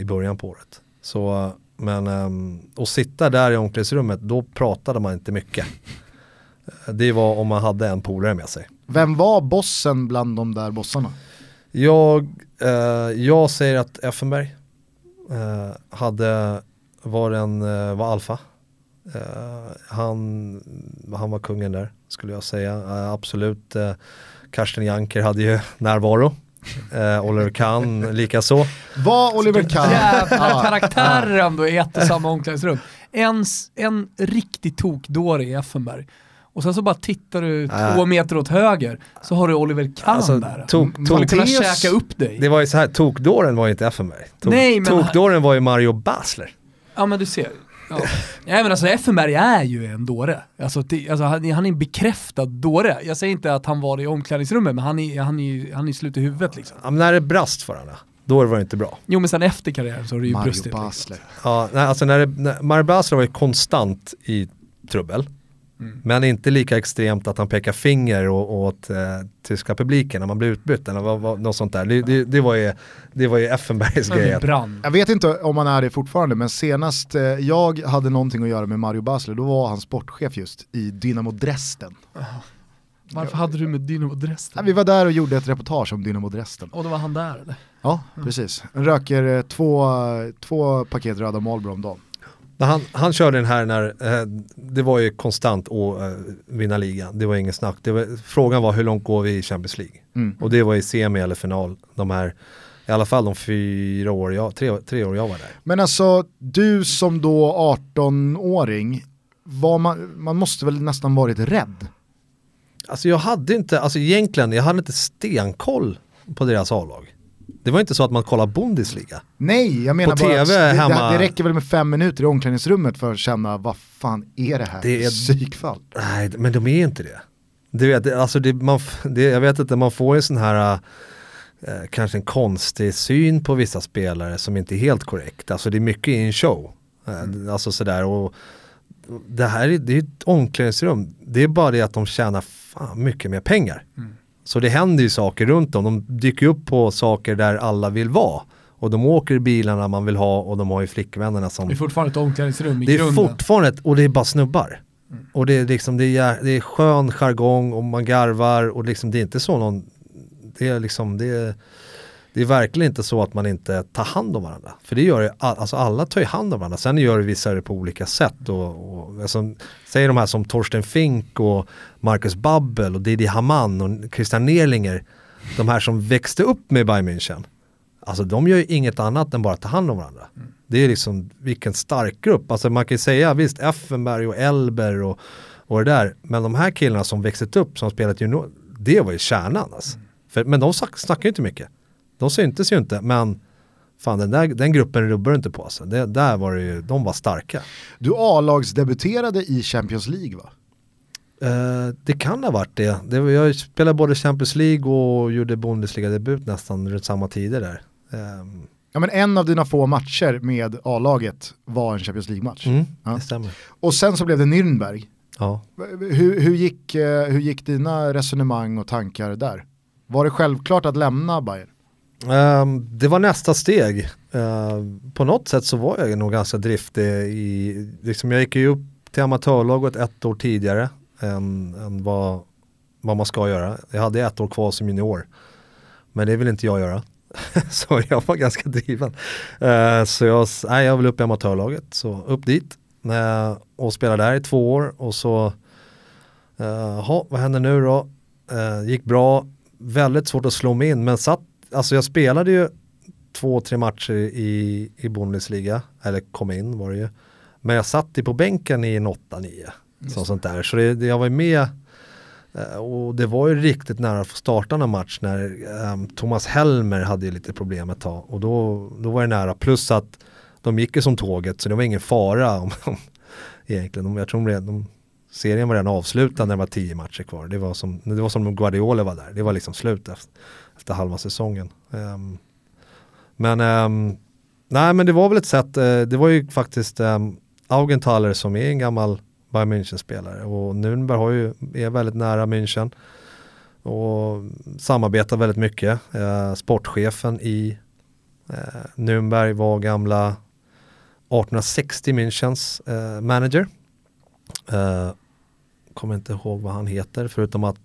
i början på året. Så, men att sitta där i omklädningsrummet, då pratade man inte mycket. Det var om man hade en polare med sig. Vem var bossen bland de där bossarna? Jag säger att Effenberg var alfa. Han var kungen där, skulle jag säga. Absolut. Karsten Janker hade ju närvaro. Oliver Kahn lika så. Vad Oliver Kahn? Jävla karaktärer om du är ett och samma omklädningsrum. En riktig tokdåre i Effenberg. Och sen så bara tittar du 2 meter åt höger, så har du Oliver Kahn alltså, där. Man kunna käka upp dig. Det var ju så här, tokdåren var ju inte Effenberg. Tokdåren var ju Mario Basler. Ja men du ser. Ja. Nej men alltså Effenberg är ju en dåre. Alltså, han är en bekräftad dåre. Jag säger inte att han var i omklädningsrummet, men han är slut i huvudet liksom. Ja, men när det brast för honom, då var det inte bra. Jo men sen efter karriären så har det ju brustit. Mario Basler. Ja, nej, alltså när Mario Basler var ju konstant i trubbel. Mm. Men inte lika extremt att han pekar finger åt tyska publiken när man blir utbytt eller något sånt där. Det var ju Effenbergs grej. Jag vet inte om han är det fortfarande, men senast jag hade någonting att göra med Mario Basler, då var han sportchef just i Dynamo Dresden. Varför hade du med Dynamo Dresden? Vi var där och gjorde ett reportage om Dynamo Dresden. Och då var han där eller? Ja, precis. Han röker två paket röda Marlboro om dagen. Han körde den här när det var ju konstant att vinna ligan. Det var ingen snack. Frågan var hur långt går vi i Champions League? Mm. Och det var i semi eller final. De här, i alla fall de 4 år, tre år jag var där. Men alltså, du som då 18-åring, man måste väl nästan varit rädd? Alltså jag hade inte stenkoll på deras avlag. Det var inte så att man kollar Bundesliga. Nej, jag menar på bara TV, hemma. Det räcker väl med 5 minuter i omklädningsrummet för att känna, vad fan är det här? Det är psykfall. Nej, men de är inte det. Du vet, alltså jag vet inte, man får ju sån här kanske en konstig syn på vissa spelare som inte är helt korrekt. Alltså det är mycket i en show. Alltså sådär. Och det är ett omklädningsrum. Det är bara det att de tjänar fan mycket mer pengar. Mm. Så det händer ju saker runt om. De dyker upp på saker där alla vill vara. Och de åker i bilarna man vill ha, och de har ju flickvännerna som... Det är fortfarande ett omklädningsrum i grunden. Det är fortfarande, och det är bara snubbar. Mm. Och det är liksom, det är skön jargong och man garvar, och liksom det är inte så någon... Det är liksom, det är verkligen inte så att man inte tar hand om varandra. För det gör ju, alltså alla tar ju hand om varandra. Sen gör det vissa det på olika sätt. Och alltså, säger de här som Torsten Fink och Marcus Babbel och Didi Hamann och Christian Nerlinger. De här som växte upp med Bayern München. Alltså de gör ju inget annat än bara ta hand om varandra. Mm. Det är liksom, vilken stark grupp. Alltså man kan ju säga, visst, Effenberg och Elber och det där. Men de här killarna som växte upp, som spelat junior, det var ju kärnan alltså. Mm. Men de snackar ju inte mycket. De syntes ju inte, men fan, den gruppen rubbar inte på sig. Där var det ju, de var starka. Du A-lagsdebuterade i Champions League, va? Det kan ha varit det. Jag spelade både Champions League och gjorde Bundesliga-debut nästan runt samma tider där. Ja, men en av dina få matcher med A-laget var en Champions League-match. Mm, ja. Det stämmer. Och sen så blev det Nürnberg. Ja. Hur gick dina resonemang och tankar där? Var det självklart att lämna Bayern? Det var nästa steg. På något sätt så var jag nog ganska driftig. Jag gick ju upp till amatörlaget ett år tidigare än vad man ska göra. Jag hade ett år kvar som junior. Men det vill inte jag göra. Så jag var ganska driven. Så jag ville upp i amatörlaget. Så upp dit. Och spelade där i 2 år. Och så, vad händer nu då? Gick bra. Väldigt svårt att slå mig in. Men jag spelade ju 2-3 matcher i Bundesliga. Eller kom in var det ju. Men jag satt ju på bänken i en 8-9. Sånt där. Så jag var ju med. Och det var ju riktigt nära att få starta en match när Thomas Helmer hade ju lite problem att ta. Och då var det nära. Plus att de gick ju som tåget, så det var ingen fara egentligen. Jag tror serien var redan avslutad när det var 10 matcher kvar. Det var som om Guardiola var där. Det var liksom slut efter halva säsongen. Men det var väl ett sätt. Det var ju faktiskt Augenthaler som är en gammal Bayern München-spelare, och Nürnberg är väldigt nära München och samarbetar väldigt mycket. Sportchefen i Nürnberg var gamla 1860 Münchens manager. Kommer inte ihåg vad han heter, förutom att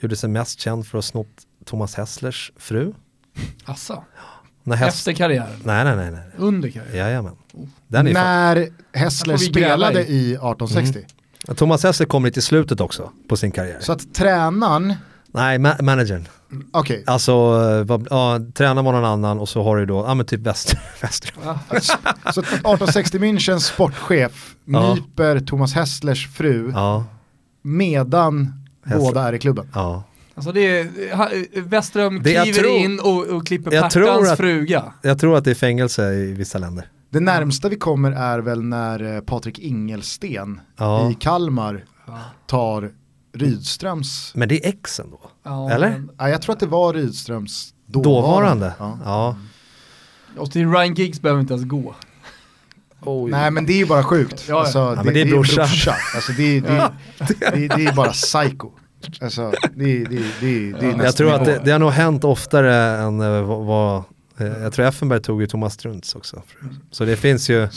gjorde sig mest känd för att ha snott Thomas Hässlers fru. Asså. Efter karriären? Nej. Under karriären? Jajamän. När Hässler spelade i 1860? Mm. Thomas Hässler kom lite i slutet också på sin karriär. Så att tränaren... Nej, managern. Okej. Okay. Tränaren var någon annan, och så har du då typ Wesström. Så 1860 Münchens sportchef nyper Thomas Hässlers fru medan båda är i klubben. Ja. Alltså Wesström kliver in och klipper Pertans fruga. Jag tror att det är fängelse i vissa länder. Det närmsta vi kommer är väl när Patrik Ingelsten i Kalmar tar Rydströms... Men det är exen då, eller? Men... Ja, jag tror att det var Rydströms dåvarande. Ja. Och till Ryan Giggs behöver inte ens gå. Nej, men det är ju bara sjukt. Det är brorsa. Det är bara psycho. Jag tror att det har nog hänt oftare än vad... Jag tror Effenberg tog ju Thomas Strunz också. Så det finns ju...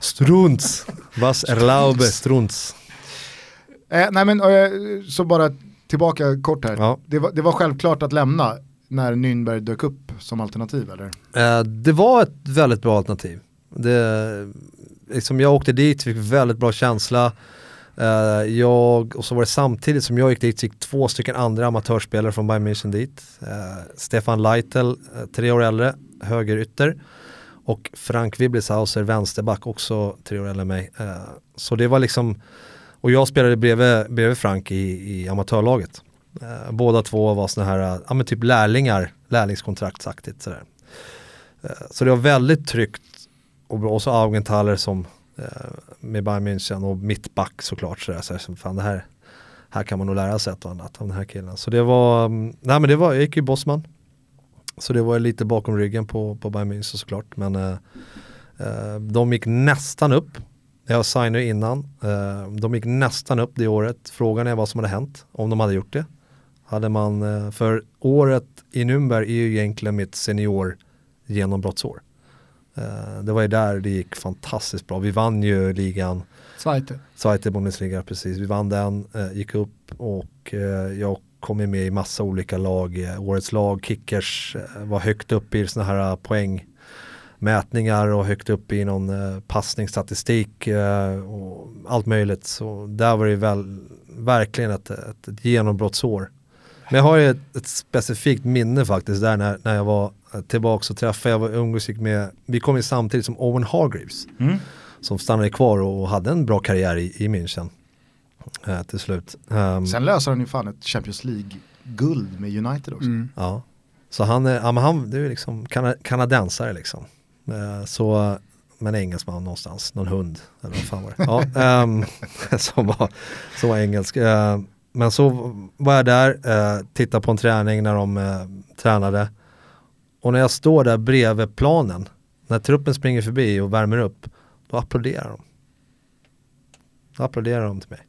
Strunz. Was erlaube Strunz. Så bara tillbaka kort här. Ja. Det var självklart att lämna när Nürnberg dök upp som alternativ, eller? Det var ett väldigt bra alternativ. Jag åkte dit, fick väldigt bra känsla. Och så var det samtidigt som jag gick dit, gick 2 stycken andra amatörspelare från Bayern München dit. Stefan Leitl, 3 år äldre, högerytter, och Frank Wibbleshauser, vänsterback, också 3 år äldre än mig. Så det var liksom, och jag spelade bredvid Frank i amatörlaget. Båda två var såna här typ lärlingskontraktsaktigt sådär. Så det var väldigt tryggt och bra. Och så Augenthaler som med Bayern München, och mittback såklart, så fan, det här kan man nog lära sig ett och annat av den här killen. Så det var, jag gick ju Bosman, så det var lite bakom ryggen på Bayern München såklart, men de gick nästan upp. Jag signade innan, de gick nästan upp det året. Frågan är vad som hade hänt om de hade gjort det. Hade man, för året i Nürnberg är ju egentligen mitt senior genombrottsår. Det var ju där det gick fantastiskt bra. Vi vann ju ligan. Zweite Bundesliga, precis. Vi vann den, gick upp, och jag kom med i massa olika lag. Årets lag, Kickers, var högt upp i såna här poängmätningar och högt upp i någon passningsstatistik och allt möjligt. Så där var det verkligen ett genombrottsår. Men jag har ju ett specifikt minne faktiskt där när jag var tillbaka, så träffade jag umgåsgick med, vi kom ju samtidigt som Owen Hargreaves som stannade kvar och hade en bra karriär i München till slut. Sen löser han ju fan ett Champions League-guld med United också. Mm. Ja, så han det är ju liksom kanadensare liksom. Så, men engelsman någonstans, någon hund eller vad fan var det? Ja, som var engelsk. Men så var jag där, tittade på en träning när de tränade. Och när jag står där bredvid planen, när truppen springer förbi och värmer upp, då applåderar de. Då applåderar de till mig.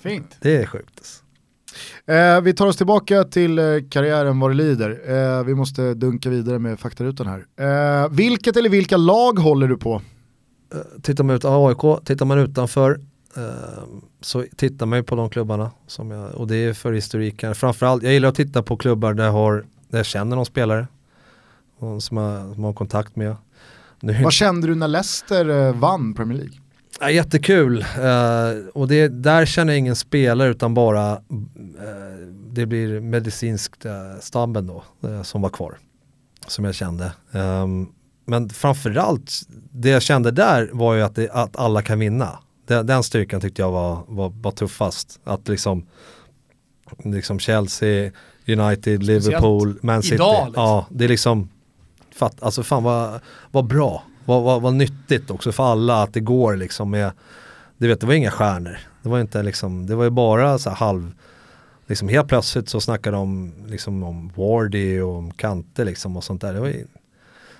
Fint. Det är sjukt. Alltså. Vi tar oss tillbaka till karriären vad det lider. Vi måste dunka vidare med faktarutan här. Vilket eller vilka lag håller du på? Tittar man ut AIK, tittar man utanför, så tittar man ju på de klubbarna som jag, och det är för historiken. Framförallt, jag gillar att titta på klubbar där jag känner någon spelare som har kontakt med. Nu. Vad kände du när Leicester vann Premier League? Ja, jättekul. Och det, där känner jag ingen spelare utan bara det blir medicinskt stammen då som var kvar. Som jag kände. Men framförallt det jag kände där var ju att alla kan vinna. Den styrkan tyckte jag var tuffast. Att liksom Chelsea, United, Liverpool, Man City. Idag, liksom. Ja, det är liksom alltså fan vad bra. Vad nyttigt också för alla att det går liksom med, du vet, det var inga stjärnor. Det var inte liksom, det var ju bara så här halv liksom, helt plötsligt så snackade de liksom om Wardy och om Kante liksom och sånt där. Det var ju,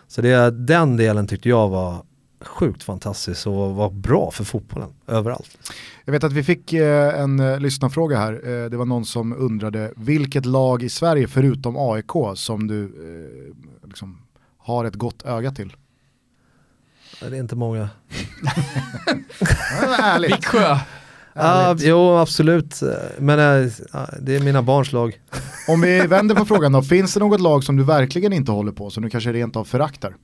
så det, den delen tyckte jag var sjukt fantastiskt och var bra för fotbollen överallt. Jag vet att vi fick en lyssnarfråga här. Det var någon som undrade vilket lag i Sverige förutom AIK som du liksom har ett gott öga till. Det är inte många. Ärligt. Viksjö. Jo, absolut. Men det är mina barns lag. Om vi vänder på frågan då. Finns det något lag som du verkligen inte håller på? Som du kanske rent av föraktar?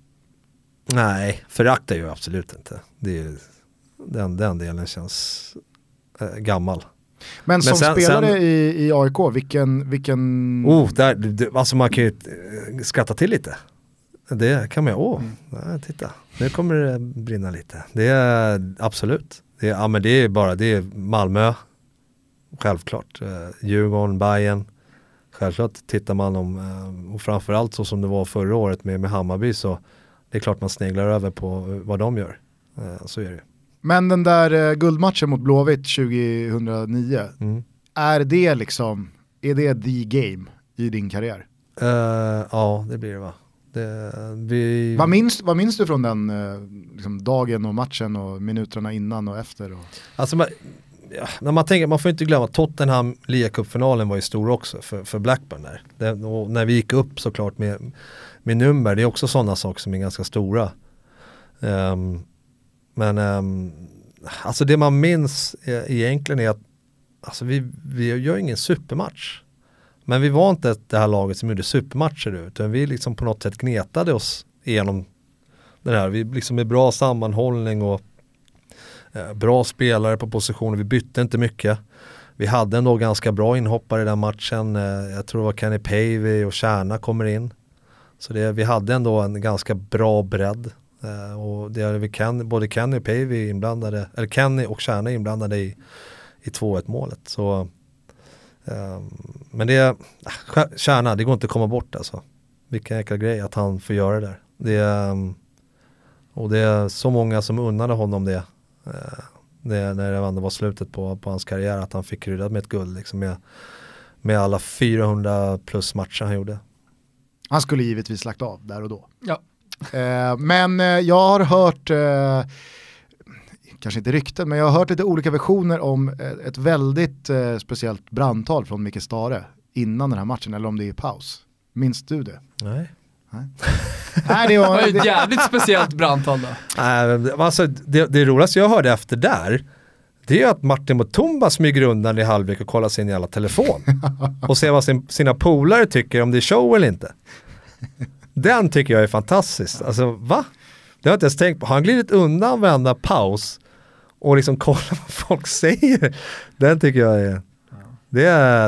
Nej, föraktar jag absolut inte. Det är, den delen känns gammal. Men som sen, spelare sen, i AIK, vilken... alltså man kan ju skratta till lite. Det kan man ju. Nej, titta. Nu kommer det brinna lite. Det är absolut. Det är Malmö. Självklart. Djurgården, Bayern. Självklart tittar man om, och framförallt så som det var förra året med Hammarby, så det är klart man sneglar över på vad de gör. Så är det. Men den där guldmatchen mot Blåvitt 2009. Mm. Är det liksom, är det the game i din karriär? Ja, det blir det va. Vad minns du från den liksom, dagen och matchen och minuterna innan och efter? Och... Alltså, när man tänker, man får inte glömma att Tottenham Liga-cupfinalen var ju stor också för Blackburn där. Och när vi gick upp såklart med Nürnberg, det är också sådana saker som är ganska stora. Alltså det man minns egentligen är att alltså, vi gör ingen supermatch. Men vi var inte det här laget som gjorde supermatcher utan vi liksom på något sätt gnetade oss igenom det här. Vi liksom med bra sammanhållning och bra spelare på positioner. Vi bytte inte mycket. Vi hade ändå ganska bra inhoppare i den matchen. Jag tror det var Kenny Payne och Tjerna kommer in. Så det, vi hade ändå en ganska bra bredd. Och det är både Kenny och Payne inblandade, eller Kenny och Tjerna inblandade i 2-1-målet. Så... men det är Tjerna, det går inte att komma bort alltså. Vilken jäkla grej att han får göra det där. Och det är så många som unnade honom det när det var slutet på hans karriär att han fick rydda med ett guld liksom, med alla 400 plus matcher han gjorde. Han skulle givetvis lagt av där och då. Ja. Men jag har hört kanske inte rykten, men jag har hört lite olika versioner om ett väldigt speciellt brandtal från Micke Stare innan den här matchen, eller om det är paus. Minns du det? Nej. Nej, det var ett jävligt speciellt brandtal då. Alltså, det roligaste jag hörde efter där, det är att Martin Mutumba smyger undan i halvlek och kollar sin jävla telefon och ser vad sina polare tycker, om det är show eller inte. Den tycker jag är fantastisk. Alltså, va? Det har jag inte ens tänkt på. Han glidit undan varenda paus och liksom kolla vad folk säger. Den tycker jag är...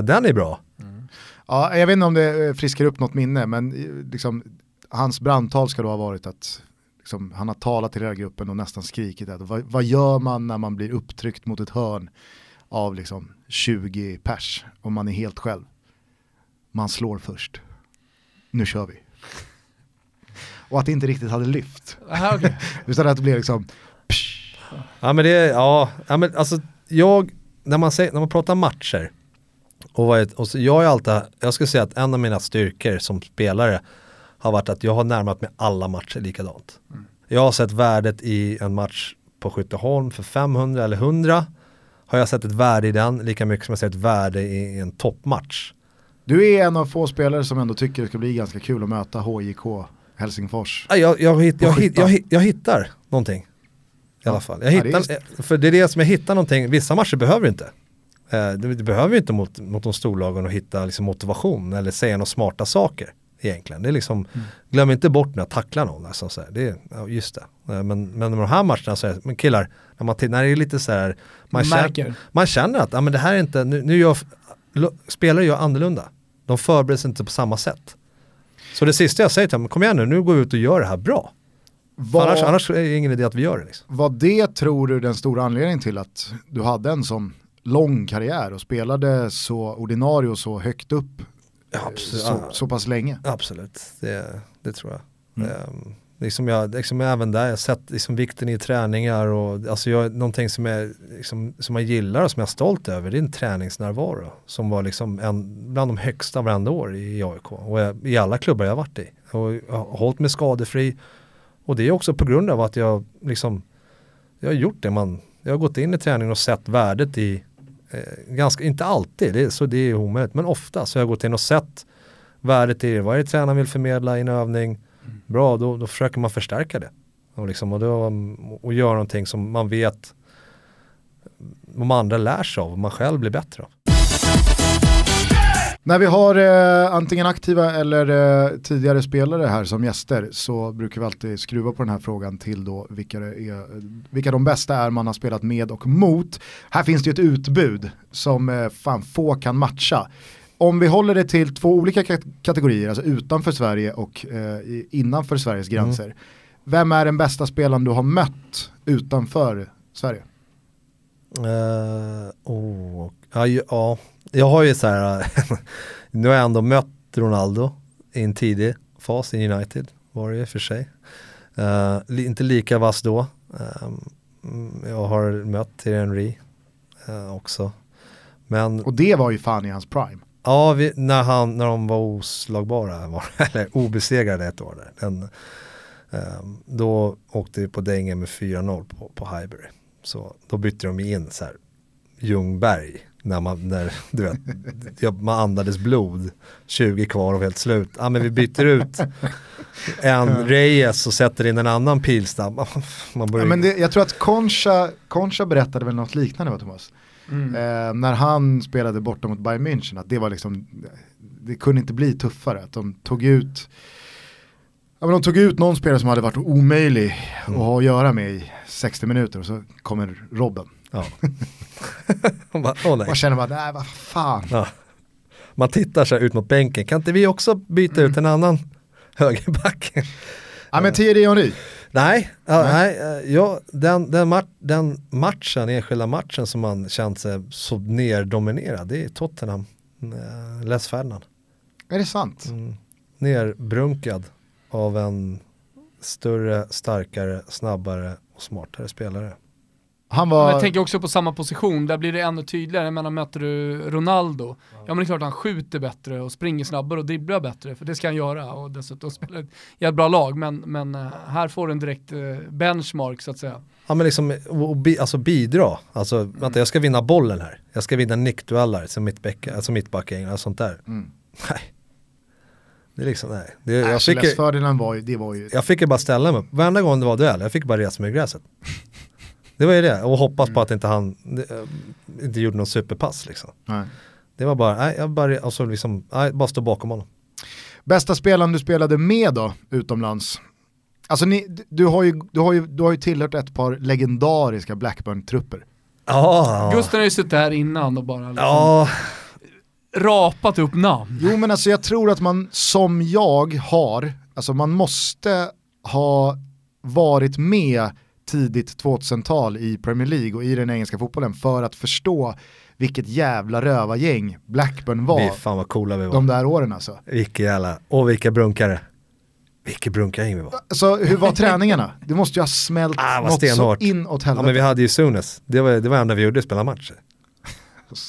Den är bra. Mm. Ja, jag vet inte om det friskar upp något minne, men liksom, hans brandtal ska då ha varit att liksom, han har talat till hela gruppen och nästan skrikit att vad gör man när man blir upptryckt mot ett hörn av liksom 20 pers och man är helt själv? Man slår först. Nu kör vi. Och att det inte riktigt hade lyft. Aha, okay. Utan att det blev liksom... Ja, men det är, men alltså jag, när man pratar matcher och jag är alltid, jag skulle säga att en av mina styrkor som spelare har varit att jag har närmat mig alla matcher likadant. Mm. Jag har sett värdet i en match på Skytteholm för 500 eller 100. Har jag sett ett värde i den lika mycket som jag sett ett värde i en toppmatch. Du är en av få spelare som ändå tycker det ska bli ganska kul att möta HJK Helsingfors. Jag hittar någonting. I alla fall. Jag hittar, för det är det som jag hittar någonting. Vissa matcher behöver inte. Du behöver inte mot de storlagen att hitta liksom motivation eller säga några smarta saker egentligen. Det är liksom, glöm inte bort när jag tacklar någon. Alltså, så här. Det är, ja, just det. Men de här matcherna så är men killar, när det är lite så här, man känner att ja, men det här är inte, spelare gör annorlunda. De förbereds inte på samma sätt. Så det sista jag säger till dem, kom igen nu går vi ut och gör det här bra. Annars är det ingen idé att vi gör det. Liksom. Vad det tror du den stora anledningen till att du hade en sån lång karriär och spelade så ordinarie och så högt upp så pass länge? Absolut, det tror jag. Mm. Jag även där, jag har sett liksom vikten i träningar och alltså någonting som är liksom, som man gillar och som jag är stolt över, det är en träningsnärvaro som var liksom bland de högsta varenda år i AIK och i alla klubbar jag har varit i, och jag har hållit mig skadefri. Och det är också på grund av att jag liksom, jag har gjort det, jag har gått in i träningen och sett värdet i ganska, inte alltid, så det är omöjligt, men ofta så jag har gått in och sett värdet i vad är det tränaren vill förmedla i en övning. Bra, då försöker man förstärka det och göra någonting som man vet de andra lär sig av och man själv blir bättre av. När vi har antingen aktiva eller tidigare spelare här som gäster så brukar vi alltid skruva på den här frågan till då vilka de bästa är man har spelat med och mot. Här finns det ju ett utbud som fan få kan matcha. Om vi håller det till två olika kategorier, alltså utanför Sverige och innanför Sveriges gränser. Mm. Vem är den bästa spelaren du har mött utanför Sverige? Jag har ju så här nu har jag ändå mött Ronaldo i en tidig fas i United, var det för sig. Inte lika vass då. Jag har mött Thierry Henry också. Och det var ju fan i hans prime. Ja, när de var oslagbara eller obesegrade ett år där. Då åkte vi på dängen med 4-0 på Highbury. Så då bytte de in så här Ljungberg när du vet, man andades blod, 20 kvar och helt slut. Ja, men vi byter ut en Reyes och sätter in en annan Pilstam. Jag tror att Concha berättade väl något liknande, va, Thomas? Mm. När han spelade borta mot Bayern München, att det var liksom, det kunde inte bli tuffare, att de tog ut någon spelare som hade varit omöjlig att ha att göra med i 60 minuter och så kommer Robin. Ja. Man känner bara, nej vad fan. Ja. Man tittar så här ut mot bänken, kan inte vi också byta ut en annan högerback? Ja, men Thierry Henry. Nej. Den matchen, enskilda matchen som man kände sig så nerdominerad, det är Tottenham. Les Ferdinand. Är det sant? Nerbrunkad av en större, starkare, snabbare och smartare spelare. Jag tänker också på samma position, där blir det ännu tydligare, men möter du Ronaldo, ja men det är klart att han skjuter bättre och springer snabbare och dribblar bättre, för det ska han göra, och dessutom spelar ett jävla bra lag, men här får du en direkt benchmark så att säga. Ja, men liksom bidra, alltså vänta, jag ska vinna bollen här, jag ska vinna nickdueller som mittbacken och sånt där. Nej. Det är liksom, nej. Jag fick ju bara ställa mig upp. Varenda gång det var duell, jag fick bara resa mig i gräset. Det var ju det. Och hoppas på att inte han inte gjorde någon superpass liksom. Nej. Det var bara, bara stå bakom honom. Bästa spelaren du spelade med då utomlands? Alltså du har ju tillhört ett par legendariska Blackburn-trupper. Ja. Gusten har ju suttit här innan och bara liksom... Ja. Rapat upp namn. Jo, men alltså jag tror att man som jag har, alltså man måste ha varit med tidigt 2000-tal i Premier League och i den engelska fotbollen för att förstå vilket jävla rövargäng Blackburn var. Fan vad coola vi var. De där åren alltså. Vilka brunkare. Vilka brunkagäng vi var. Så hur var träningarna? Det måste ju ha smält något så inåt helvete. Ja, men vi hade ju Sunes. Det var det enda vi gjorde, spela matcher.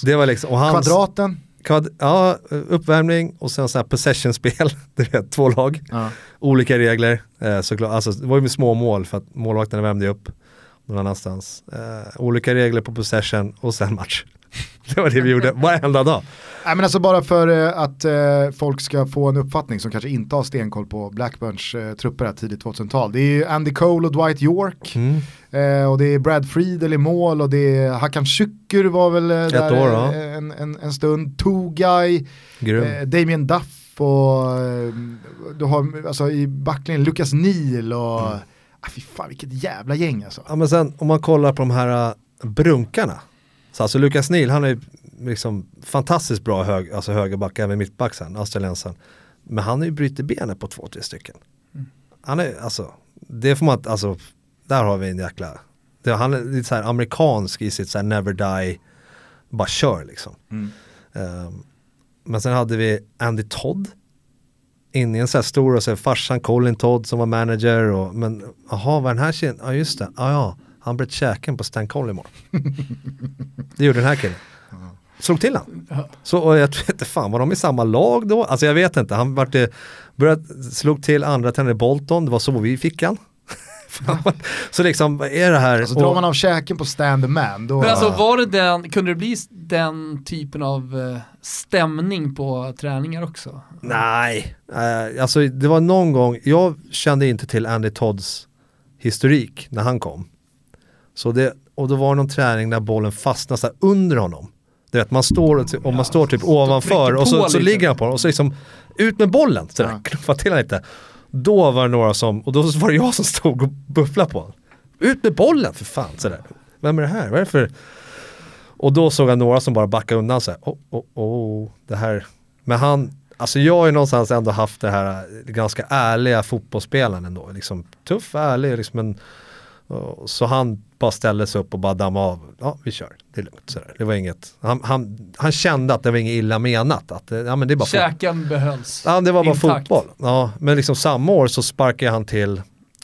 Det var liksom, och hans... Kvadraten. Card, ja, uppvärmning och sen så här possession-spel. Det är två lag. Ja. Olika regler. Såklart. Alltså, det var ju med små mål för att målvakterna värmde upp någon annanstans. Olika regler på possession och sen match. Det var det vi gjorde varenda dag. Nej, men alltså bara för att folk ska få en uppfattning som kanske inte har stenkoll på Blackburns trupper här tidigt 2000-tal. Det är ju Andy Cole och Dwight Yorke. Mm. Och det är Brad Friedel i mål och det är Hakan Şükür var väl där år, ja. en stund. Tugay, Damien Duff och du har alltså i backlinjen Lucas Neal och fy fan vilket jävla gäng alltså. Ja, men sen om man kollar på de här brunkarna. Så alltså Lucas Neal, han är liksom fantastiskt bra alltså högerback, även mittback sen, australiensen. Men han har ju bryter benet på 2-3 stycken. Han är, alltså, det får man, alltså, där har vi en jäkla, det, han är lite så här amerikansk i sitt så här never die, bara kör liksom. Men sen hade vi Andy Todd, in i en så här stor, och så farsan Colin Todd som var manager, och, men aha, var den här tjejen? Ja just det, ja. Han bröt käken på Stan Cole imorgon. Det gjorde den här killen. Slog till han. Så, och jag vet inte fan, var de i samma lag då? Alltså jag vet inte. Han slog till andra tränare Bolton. Det var så vi fick han. Så liksom, vad är det här? Alltså drar man av käken på Stan the Man. Då... Men alltså var det kunde det bli den typen av stämning på träningar också? Nej. Alltså det var någon gång, jag kände inte till Andy Todds historik när han kom. Så det, och då var det någon träning där bollen fastnade så här under honom. Du vet, man står och man står typ ovanför och så ligger han på honom och så liksom ut med bollen så där, knuffa till han lite. Då var det några som, och då var det jag som stod och bufflade på honom. Ut med bollen för fan så där. Vem är det här? Vad är det för? Och då såg jag några som bara backade undan så här. Det här. Men han, alltså jag har ju någonstans ändå haft det här ganska ärliga fotbollsspelaren ändå, liksom tuff, ärlig liksom, men så han bara ställde sig upp och bara damma av. Ja, vi kör. Det är lugnt. Sådär. Det var inget. Han kände att det var inget illa menat. Att, ja, men det är bara käken behölls. Ja, det var bara intakt. Fotboll. Ja, men liksom samma år så sparkade han till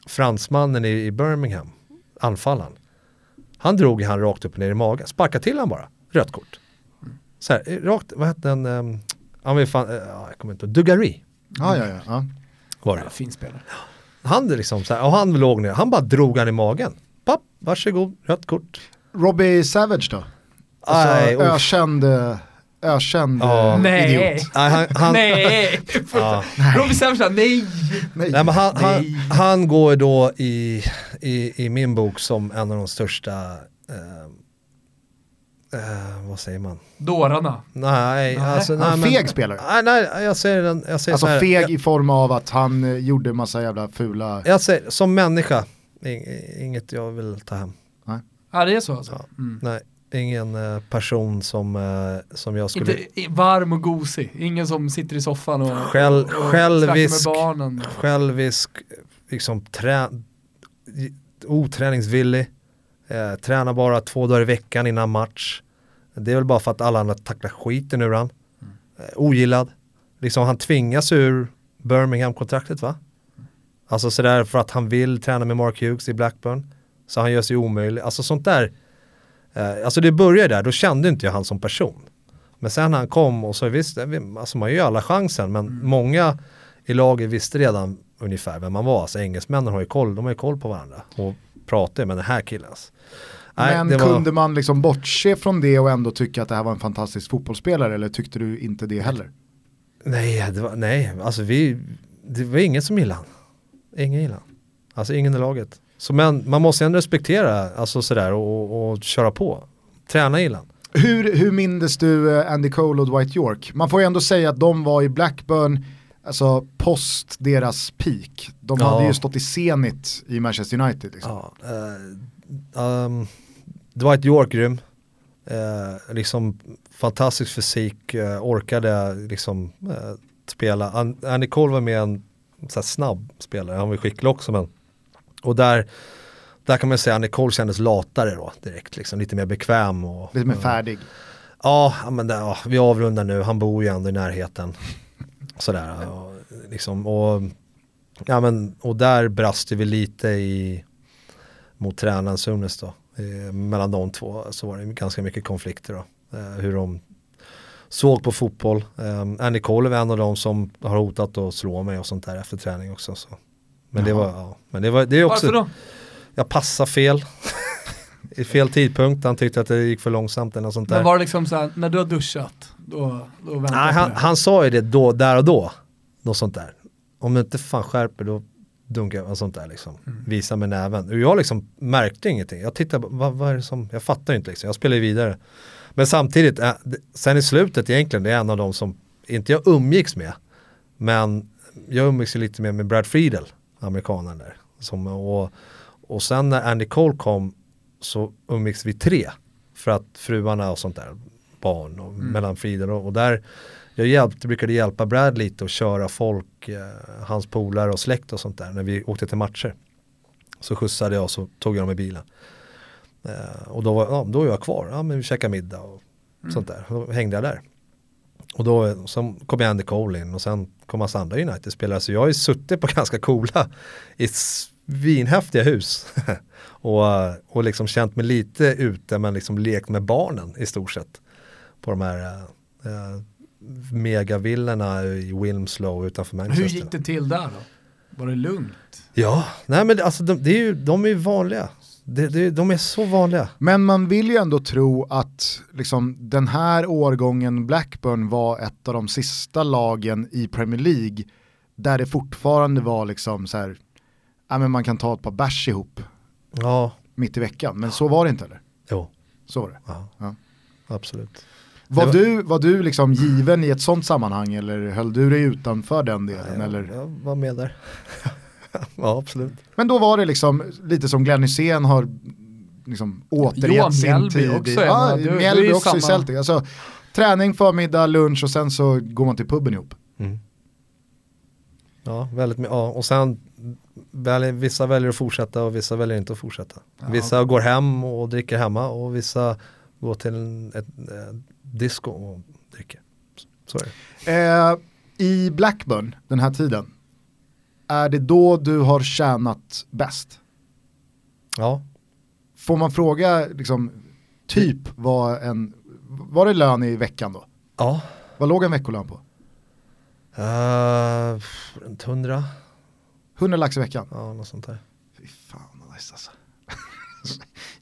fransmannen i Birmingham. Anfallaren. Han drog han rakt upp ner i magen. Sparkade till han bara. Rött kort. Såhär, rakt. Vad hette den? Han var fan, jag kommer inte ihåg. Dugarry. Ja. Var det? Ja, fin spelare. Han liksom så här, och han låg ner. Han bara drog han i magen. Papp, varsågod, rött kort. Robbie Savage då? Nej, alltså, ökänd idiot. Nej. Robbie Savage då, nej. Nej, men han går då i min bok som en av de största vad säger man? Dårarna. Nej, alltså nej, men, feg spelare. Nej, jag säger alltså så här, feg i form av att han gjorde massa jävla fula. Jag säger som människa inget jag vill ta hem. Nej. Ja, det är så alltså. Ja, nej, ingen person som jag skulle inte varm och gosig. Ingen som sitter i soffan och självisk med barnen. Självisk liksom oträningsvillig. Tränar bara 2 dagar i veckan innan match. Det är väl bara för att alla andra tacklar skiten ur han. Ogillad. Liksom han tvingas ur Birmingham-kontraktet va? Alltså sådär för att han vill träna med Mark Hughes i Blackburn. Så han gör sig omöjlig. Alltså sånt där. Alltså det började där. Då kände inte jag han som person. Men sen när han kom och så visst. Alltså man gör ju alla chansen. Men många i laget visste redan ungefär vem man var. Alltså engelsmännen har ju koll på varandra. Och pratar med den här killens. Men kunde man liksom bortse från det och ändå tycka att det här var en fantastisk fotbollsspelare, eller tyckte du inte det heller? Nej, alltså det var ingen som gillade han. Ingen gillade han. Alltså ingen i laget. Så men man måste ändå respektera alltså sådär och köra på. Träna gillade han. Hur mindes du Andy Cole och Dwight Yorke? Man får ju ändå säga att de var i Blackburn alltså post deras peak. De hade ju stått i Zenit i Manchester United liksom. Ja, Dwight Yorke grym. Liksom fantastisk fysik, orkade liksom spela. Andy Cole var med en så här snabb spelare. Han var skicklig också men. Och där kan man säga Andy Cole kändes latare då direkt liksom, lite mer bekväm och lite mer färdig. Ja, men vi avrundar nu. Han bor ju ändå i närheten. Sådär, och, liksom, och där brast vi lite mot tränarens Unes då. Mellan de två så var det ganska mycket konflikter då. Hur de såg på fotboll. Andy Cole var en av dem som har hotat att slå mig och sånt där efter träning också. Så. Men det var, ja, men det var, det är också. Varför då? Jag passade fel. I fel tidpunkt. Han tyckte att det gick för långsamt eller något sånt där. Men var det liksom så här, när du har duschat då väntar. Nej, han sa ju det då, där och då. Något sånt där. Om du inte fan skärper då dunkar och sånt där liksom. Mm. Visa med näven. Och jag liksom märkte ingenting. Jag tittade, vad är det som, jag fattar inte liksom. Jag spelar ju vidare. Men samtidigt, sen i slutet egentligen, det är en av dem som inte jag umgicks med. Men jag umgicks ju lite mer med Brad Friedel, amerikanen där. Som, och sen när Andy Cole kom så umgicks vi tre. För att fruarna och sånt där, barn och mellan Friedel och där. Jag brukade hjälpa Brad lite och köra folk, hans polare och släkt och sånt där. När vi åkte till matcher så skjutsade jag och så tog jag dem i bilen. Och då var jag kvar. Ja, men vi käkade middag och sånt där. Då hängde jag där. Och då så kom Andy Cole in och sen kom hans andra United-spelare. Så jag har ju suttit på ganska coola i svinhäftiga hus. och liksom känt mig lite ute men liksom lekt med barnen i stort sett. På de här... megavillorna i Wilmslow utanför Manchester. Hur gick det till där då? Var det lugnt? Ja, nej men alltså de är ju vanliga. De är så vanliga. Men man vill ju ändå tro att liksom, den här årgången Blackburn var ett av de sista lagen i Premier League där det fortfarande var liksom så här, ja, men man kan ta ett par bärs ihop. Ja. Mitt i veckan. Men så var det inte, eller? Jo. Så var det. Ja. Ja. Absolut. Var du liksom given i ett sånt sammanhang eller höll du dig utanför den delen? Nej, jag var med där. Ja, absolut. Men då var det liksom lite som Glenn Hysén har liksom återgett sin tid. Mjällby också samma... i Celtic. Alltså, träning, förmiddag, lunch och sen så går man till puben ihop. Mm. Ja, väldigt. Ja, och sen vissa väljer att fortsätta och vissa väljer inte att fortsätta. Ja. Vissa går hem och dricker hemma och vissa går till ett disco och dricka. Så är det. I Blackburn den här tiden, är det då du har tjänat bäst? Ja. Får man fråga liksom, typ var det lön i veckan då? Ja. Vad låg en veckolön på? Runt 100. 100 lax i veckan? Ja, något sånt där. Fy fan vad nice alltså.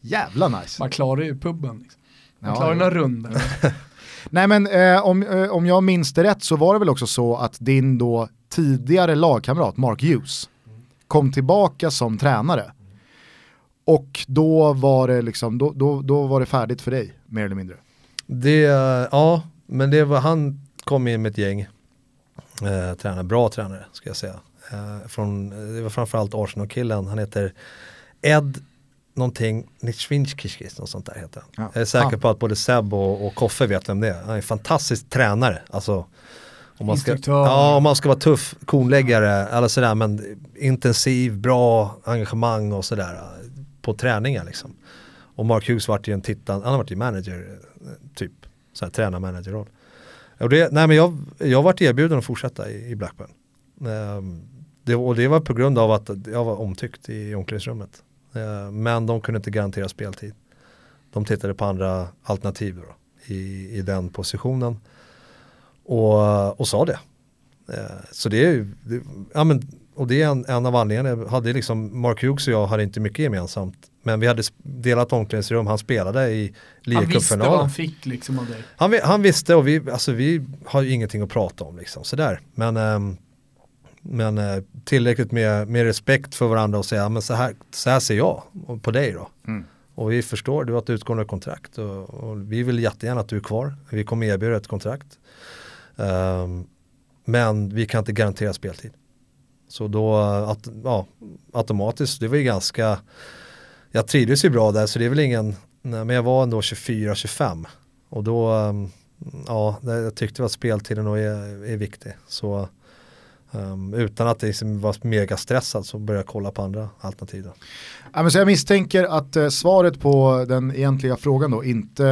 Jävla nice. Man klarar ju pubben liksom. Man klarar några runder. Nej men om jag minns det rätt så var det väl också så att din då tidigare lagkamrat Mark Hughes kom tillbaka som tränare. Och då var det liksom då var det färdigt för dig mer eller mindre. Det ja, men det var han kom in med ett gäng tränare, bra tränare ska jag säga. Det var framförallt Arsenal-killen. Han heter Ed någonting, Nitschvinskis och sånt där heter han. Ja. Jag är säker på att både Seb och Koffe vet vem det är. Han är en fantastisk tränare. Alltså, om man ska vara tuff, konläggare eller sådär, men intensiv, bra engagemang och sådär på träningar liksom. Och Mark Hughes var ju han har varit ju manager typ, så här tränarmanagerroll. Och jag vart erbjuden att fortsätta i Blackburn. Det var på grund av att jag var omtyckt i omklädningsrummet. Men de kunde inte garantera speltid. De tittade på andra alternativ då, i den positionen och sa det. Så det är ju och det är en av anledningarna. Hade liksom Mark Hughes och jag hade inte mycket gemensamt, men vi hade delat omklädningsrum. Han spelade i ligacupfinalen. Han visste vad han fick liksom av dig. Han visste och vi har ju ingenting att prata om liksom så där. Men tillräckligt med respekt för varandra och säga men så här ser jag på dig då. Mm. Och vi förstår du har ett utgående kontrakt och vi vill jättegärna att du är kvar. Vi kommer erbjuda ett kontrakt. Men vi kan inte garantera speltid. Så då automatiskt det var ju ganska jag trivdes ju bra där så det är väl ingen men jag var ändå 24-25 och då jag tyckte att speltiden nog är viktig. Så utan att det liksom var mega stressad så började jag kolla på andra alternativ. Ja, men så jag misstänker att svaret på den egentliga frågan då inte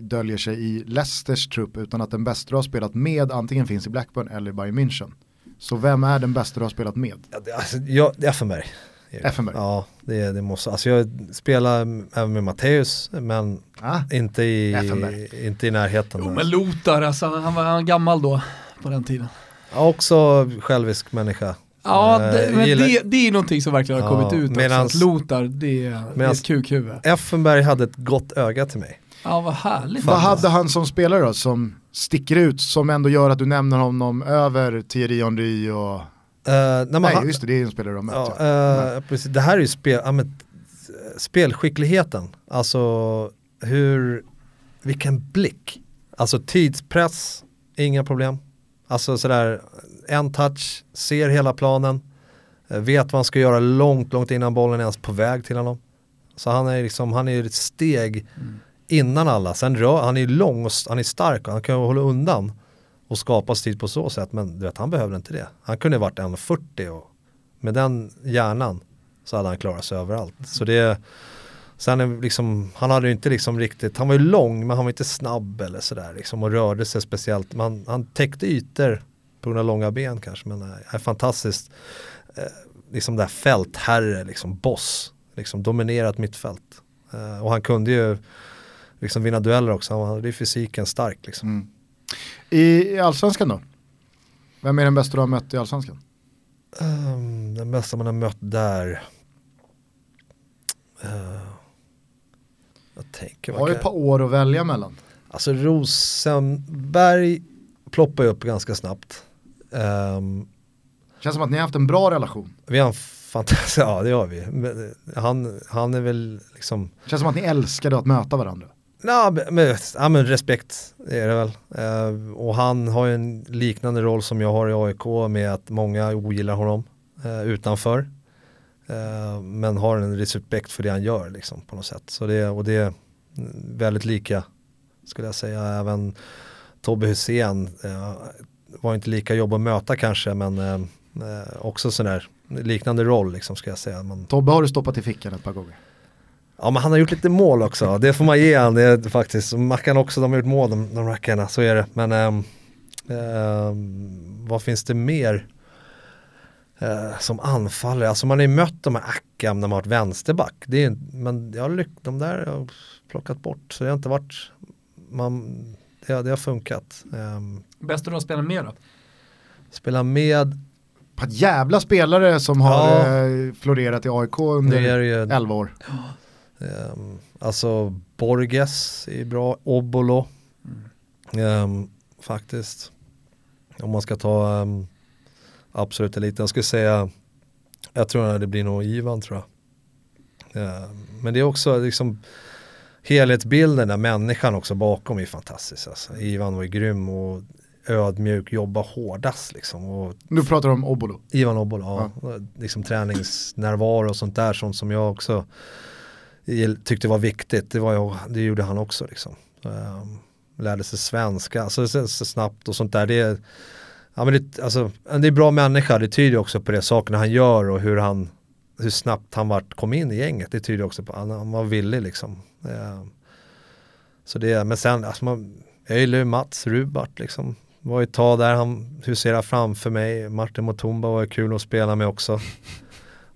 döljer sig i Leicesters trupp utan att den bästa du har spelat med antingen finns i Blackburn eller Bayern München. Så vem är den bästa du har spelat med? Ja, det, alltså, Effenberg. Effenberg. Ja, det måste. Alltså jag spelar även med Matteus, men inte i närheten. Jo, men Lothar, alltså, han var gammal då på den tiden. Ja, också självisk människa. Ja, det är någonting som verkligen har kommit ut. Medans, också, Lothar, det är ett kukhuvud. Effenberg hade ett gott öga till mig. Ja, vad härligt. Vad hade han som spelare då, som sticker ut, som ändå gör att du nämner honom över Thierry Henry och... Nej, just det, det är en spelare de möter. Precis, det här är ju spelskickligheten. Alltså, vilken blick. Alltså, tidspress, inga problem. Alltså sådär, en touch, ser hela planen, vet vad han ska göra långt, långt innan bollen är ens på väg till honom. Så han är ett steg innan alla. Sen han är lång och han är stark och han kan hålla undan och skapa tid på så sätt, men du vet, han behövde inte det. Han kunde varit 1,40 och med den hjärnan så hade han klarat sig överallt. Så det, sen är liksom, han hade ju inte liksom riktigt, han var ju lång men han var inte snabb eller sådär liksom, och rörde sig speciellt. Han täckte ytor på grund av långa ben kanske, men är fantastiskt liksom det här fältherre, liksom boss, liksom dominerat mittfält. Och han kunde ju liksom vinna dueller också, han hade ju fysiken stark liksom. Mm. I Allsvenskan då? Vem är den bästa du har mött i Allsvenskan? Den bästa man har mött där... jag tänker... Har ju ett par år att välja mellan. Alltså Rosenberg ploppar ju upp ganska snabbt. Känns som att ni har haft en bra relation. Vi har en fantastisk... Ja, det har vi. Men han är väl liksom... Känns som att ni älskade att möta varandra. Men respekt är det väl. Och han har ju en liknande roll som jag har i AIK, med att många ogillar honom utanför. Men har en respekt för det han gör liksom, på något sätt. Så det är väldigt lika, skulle jag säga. Även Tobbe Hussein var inte lika jobb att möta kanske, men också sån där liknande roll liksom, ska jag säga. Tobbe har du stoppat i fickan ett par gånger. Ja, men han har gjort lite mål också. Det får man ge han, det är faktiskt. Mackan också, de har gjort mål, de rackarna. Så är det. Men vad finns det mer som anfaller? Alltså man har ju mött de här Ackham när man har varit vänsterback. Det är, men jag har de där har plockat bort. Så det har inte varit... Det har funkat. Bästa du har spelat med då? Spela med... Ett jävla spelare som har florerat i AIK under 11 år. Ja. Alltså Borges är bra, Obolo faktiskt, om man ska ta absolut eliten. Jag skulle säga, jag tror att det blir nog Ivan, tror jag. Men det är också liksom helhetsbilden där, människan också bakom är fantastisk alltså. Ivan var ju grym och ödmjuk, jobba hårdast liksom. Och nu pratar du om Obolo. Ivan Obolo, ja. Liksom träningsnärvaro och sånt där, sånt som jag också tyckte var viktigt. Det gjorde han också liksom. Lärde sig svenska så snabbt och sånt där. Det är bra människa. Det tyder också på det, sakerna han gör och hur snabbt han kom in i gänget. Det tyder också på att han var villig liksom. Så det, men sen alltså jag gillar ju Mats Rubart liksom. Var ju tag där, han huserar framför mig. Martin Mutumba var ju kul att spela med också.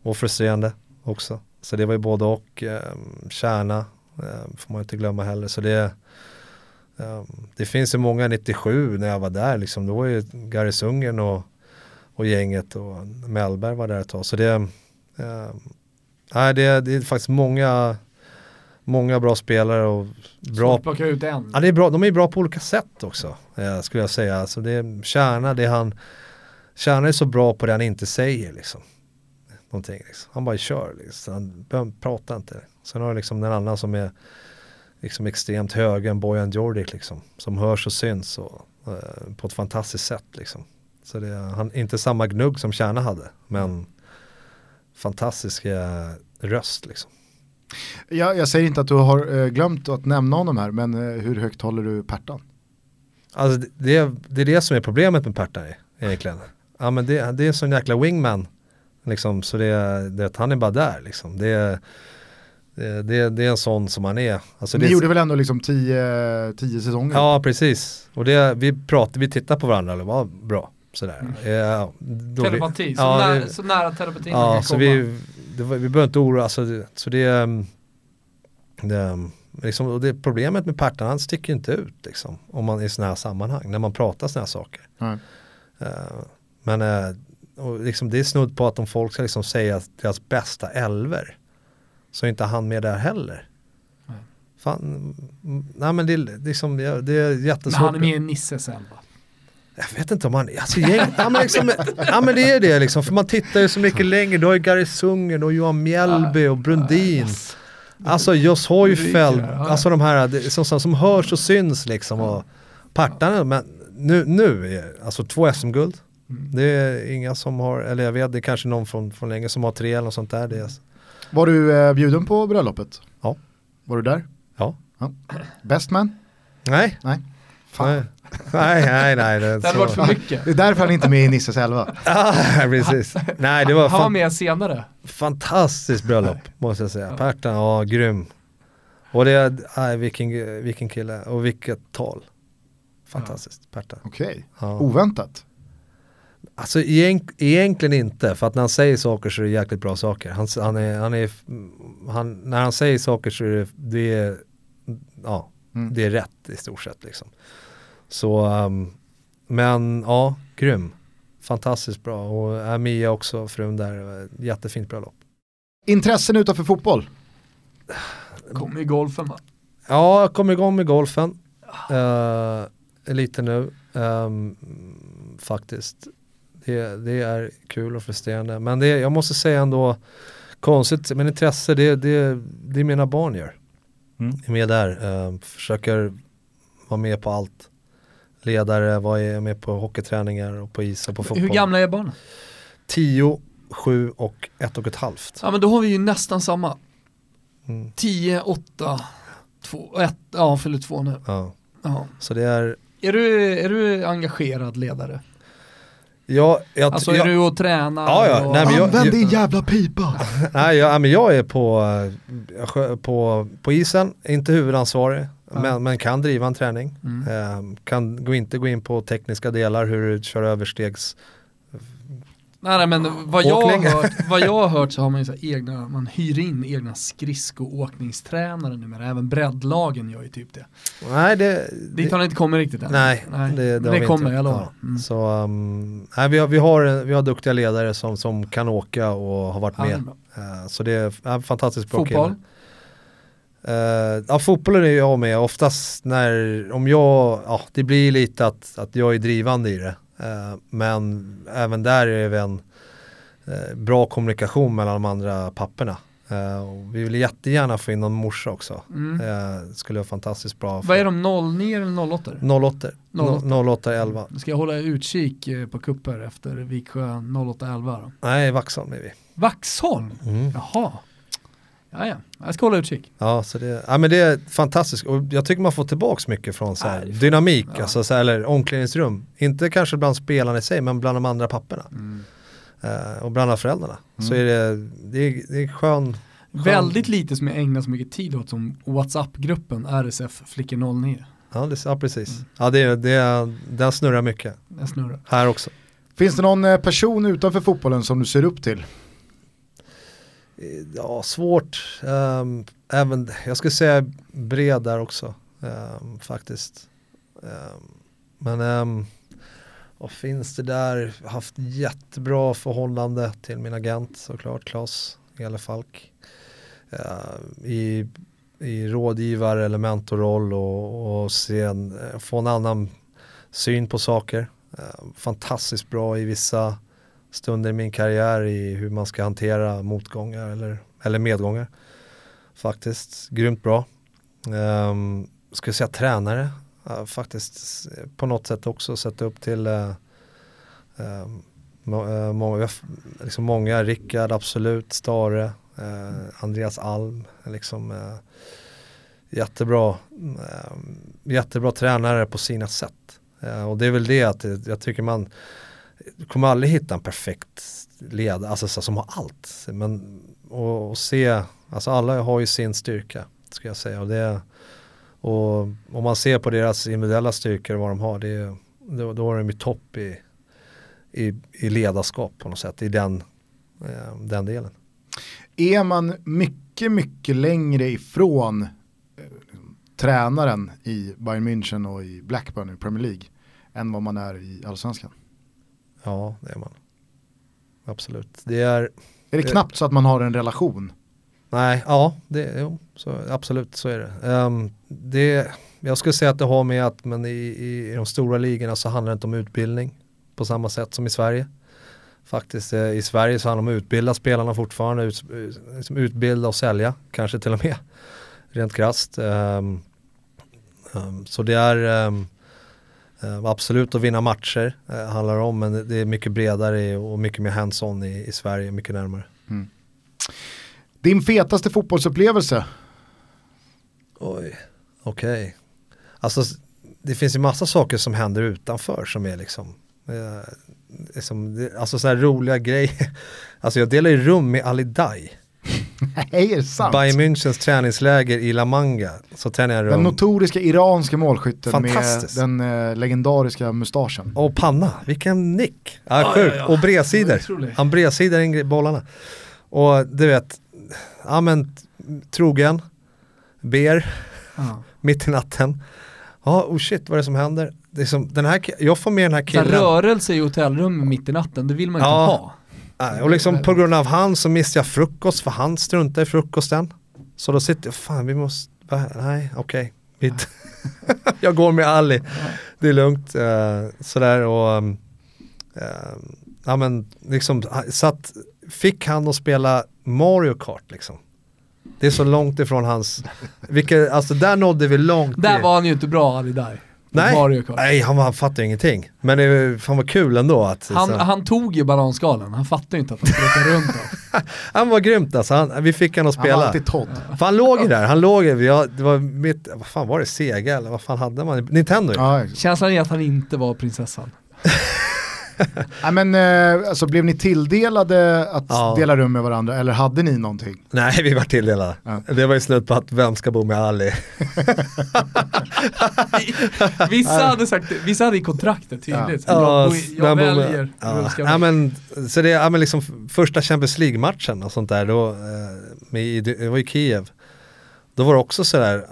Och frustrerande också. Så det var ju både och. Tjerna får man inte glömma heller. Så det finns ju många 97 när jag var där liksom. Då var ju Gary Sungen och gänget, och Mellberg var där ett tag. Så det är faktiskt många bra spelare och bra. Plocka ut en. Ja, det är bra. De är bra på olika sätt också, skulle jag säga. Alltså det är Tjerna, Tjerna är så bra på det han inte säger liksom. Någonting liksom. Han bara kör liksom. Han pratar inte. Sen har jag liksom den annan som är liksom extremt högen, Bojan Djordjic liksom, som hörs och syns och, på ett fantastiskt sätt liksom. Så han inte samma gnugg som Tjerna hade, men fantastisk röst liksom. Jag säger inte att du har glömt att nämna honom här, men hur högt håller du Pertan? Alltså det är det som är problemet med Pertan egentligen. Ja, men det är en sån jäkla wingman liksom, så det han är bara där liksom. Det är en sån som han är. Alltså ni gjorde väl ändå liksom 10 säsonger? Ja, precis. Och vi tittar på varandra, eller vad bra sådär. Ja, telepati, så nära terapeutin. Ja, så vi vi behöver inte oroa oss. Alltså, så det liksom, och det problemet med Pertan, han sticker inte ut liksom, om man i såna här sammanhang när man pratar såna här saker. Mm. Och liksom, det är snudd på att om folk ska liksom säga deras bästa elver, så är inte han med där heller. Mm. Fan, nej men det är jättesvårt. Men han är med i Nisses elva. Jag vet inte om han... Alltså, men det är det liksom. För man tittar ju så mycket längre. Då är Gary Sungen och Johan Mjällby och Brundin. Alltså Jos Højfeldt. Alltså de här som hörs och syns liksom. Och partarna. Men nu alltså 2 SM-guld. Det är inga som har... Eller jag vet, det är kanske någon från länge som har 3 eller något sånt där. Det är... Var du bjuden på bröllopet? Ja. Var du där? Ja. Best man? Nej. Fan. Nej. Det har varit för mycket. Det är därför han inte är med i Nisses elva. Ja, precis. Nej, det var han var med senare. Fantastiskt bröllop, måste jag säga. Pertan, ja, grym. Och det, vilken kille. Och vilket tal. Fantastiskt, Pertan. Okej. Ja. Oväntat? Alltså, egentligen inte. För att när han säger saker så är det jäkligt bra saker. När han säger saker så är det ja, det är rätt i stort sett liksom. Så, men ja, grym. Fantastiskt bra. Och Mia också, frun där. Jättefint bröllop. Intressen utanför fotboll? Kom i golfen, va? Ja, jag kom igång med golfen. Lite nu. Faktiskt. Det är kul och frustrerande. Men jag måste säga ändå, konstigt, men intresse, det är mina barn gör. Är med där. Försöker vara med på allt. Ledare, var jag med på hockeyträningar och på is och på fotboll. Hur gamla är barnen? 10, 7 och 1,5. Ja, men då har vi ju nästan samma. 10, 8, 2, 1. Ja, fyller 2 nu. Ja. Ja. Så det är... Är du engagerad ledare? Ja, alltså är du och tränar? Ja. Och... Nej, men använd din jävla pipa! Nej, jag är på isen. Inte huvudansvarig. Men kan driva en träning. Kan gå in på tekniska delar, hur du kör överstegs. Nej, men vad jag har hört så har man ju så egna, man hyr in egna skridskoåkningstränare numera, även breddlagen gör ju typ det. Nej, det har inte kommit riktigt än. Nej, det kommer jag lovar. Så nej, vi har duktiga ledare som kan åka och har varit med. Så det är fantastiskt bra. Fotboll. Ja, fotbollen är jag med oftast när, om jag, ja, det blir lite att jag är drivande i det, men även där är det en bra kommunikation mellan de andra papperna, och vi vill jättegärna få in någon morsa också. Skulle vara fantastiskt bra. Vad är de, 09 eller 08? 08 11. Ska jag hålla utkik på kupper efter Viksjö 08 11 då? Nej, Vaxholm är vi. Vaxholm? Jaha. Ja, jag ska hålla utkik. Ja, så men det är fantastiskt. Och jag tycker man får tillbaka mycket från så här dynamik, alltså, så här, eller omklädningsrum. Inte kanske bland spelarna i sig, men bland de andra papperna. Och bland föräldrarna. Så är det är skön. Väldigt lite som jag ägnar så mycket tid åt som WhatsApp-gruppen RSF Flickor 09. Ja, precis. Ja, den snurrar mycket. Den snurrar. Här också. Finns det någon person utanför fotbollen som du ser upp till? Ja, svårt. Även, jag skulle säga Bred där också, faktiskt. Och finns det där, haft jättebra förhållande till min agent såklart, Claes Elefalk, i rådgivare eller mentorroll, och få en annan syn på saker. Fantastiskt bra i vissa stunder i min karriär i hur man ska hantera motgångar eller medgångar. Faktiskt grymt bra. Skulle säga tränare. Faktiskt på något sätt också sätta upp till många. Rickard, absolut. Stare. Andreas Alm. Liksom, jättebra tränare på sina sätt. Och det är väl det att jag tycker man... Du kommer aldrig hitta en perfekt led, alltså som har allt. Men och se, alltså alla har ju sin styrka, ska jag säga. Och om man ser på deras individuella styrkor, vad de har, då är de ju topp i ledarskap på något sätt, i den delen. är man mycket, mycket längre ifrån tränaren i Bayern München och i Blackburn i Premier League än vad man är i Allsvenskan. Ja, det är man. Absolut. Är det knappt så att man har en relation? Nej, ja, så, absolut så är det. Jag skulle säga att det har med att men i de stora ligorna så handlar det inte om utbildning på samma sätt som i Sverige. Faktiskt i Sverige så handlar det om att utbilda spelarna fortfarande, utbilda och sälja, kanske till och med, rent krasst. Så det är absolut att vinna matcher handlar om, men det är mycket bredare och mycket mer hands-on i Sverige, mycket närmare. Mm. Din fetaste fotbollsupplevelse? Oj, okej. Okay. Alltså, det finns ju massa saker som händer utanför som är liksom så här roliga grejer. Alltså jag delar ju rum med Ali Daei. Nej, är det sant? Bayern Münchens träningsläger i La Manga. Så tränar jag rum. Den notoriska iranska målskytten med den legendariska mustaschen. Och panna, vilken nick. Ja. Och bredsidor. Han bredsidor in bollarna. Och du vet, ja men trogen, ber, mitt i natten. Ja, oh shit, vad är det som händer? Det är som, jag får med den här killen. Den här rörelse i hotellrum mitt i natten, det vill man inte ha. Ja, och liksom på grund av han så missar jag frukost, för han struntar i frukosten. Så då sitter jag, fan vi måste, nej okej. Okay. Jag går med Ali, det är lugnt. Sådär och, ja men liksom satt... Fick han att spela Mario Kart liksom. Det är så långt ifrån hans... Vilket, alltså där nådde vi långt. Där var han ju inte bra, Ali Daei. Nej, Mario Kart. Nej han fattade ingenting. Men det var kul ändå. Att, han tog ju bananskalen. Han fattade inte att han skulle runt. Han var grymt alltså. Vi fick han att spela. Han var alltid Todd. För han låg ju där. Det var mitt... Vad fan var det? Sega eller vad fan hade man? Nintendo. Ja, känslan är att han inte var prinsessan. Nej men alltså, blev ni tilldelade att dela rum med varandra eller hade ni någonting? Nej, vi var tilldelade. Ja. Det var ju slut på att vem ska bo med Ali? Vissa hade i kontraktet tydligt. Ja. Jag väljer. Så det är liksom första Champions League-matchen och sånt där då, det var i Kiev. Då var det också så där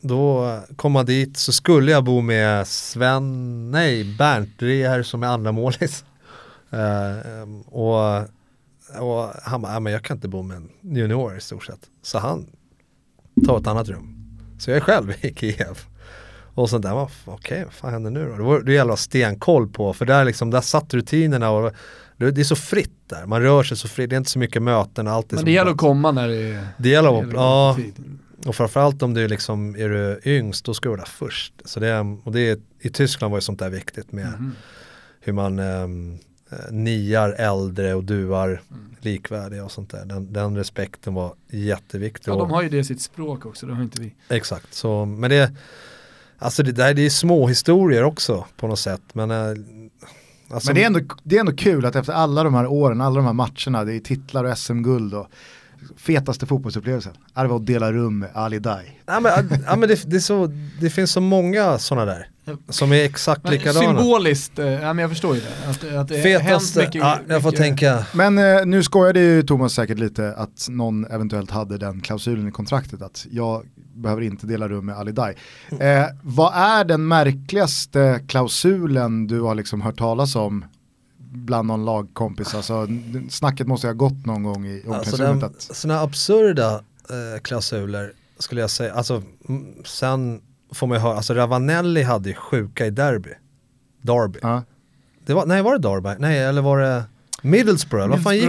då kom jag dit så skulle jag bo med Bernt, det är här som är andra målis. Och han bara, men jag kan inte bo med en junior i stort sett. Så han tar ett annat rum. Så jag är själv i Kiev. Och så där, okej, vad fan händer nu då? Det gäller att ha stenkoll på, för där satt rutinerna och det är så fritt där. Man rör sig så fritt, det är inte så mycket möten. Allt men det gäller att komma när det gäller att... Ja. Och framförallt om du liksom, är du yngst, då ska du där först. Så i Tyskland var ju sånt där viktigt med hur man niar äldre och duar likvärdiga och sånt där. Den respekten var jätteviktig. Ja, de har ju det i sitt språk också, det har inte vi. Exakt, så, men det är små historier också på något sätt. Men, men det är ändå kul att efter alla de här åren, alla de här matcherna, det är titlar och SM-guld och... Fetaste fotbollsupplevelsen. Det var att dela rum med Ali Daei. Ja, men det finns så många sådana där som är exakt likadana. Symboliskt, men jag förstår ju det. Att det fetaste, mycket, jag får mycket. Tänka. Men nu skojade ju Thomas säkert lite att någon eventuellt hade den klausulen i kontraktet att jag behöver inte dela rum med Ali Daei. Vad är den märkligaste klausulen du har liksom hört talas om bland någon lagkompis? Alltså, snacket måste ha gått någon gång i omklädningsrummet. Alltså sådana absurda klausuler skulle jag säga. Alltså, sen får man höra, alltså Ravanelli hade ju sjuka i Derby. Var det Derby? Nej, eller var det Middlesbrough? Vad fan gick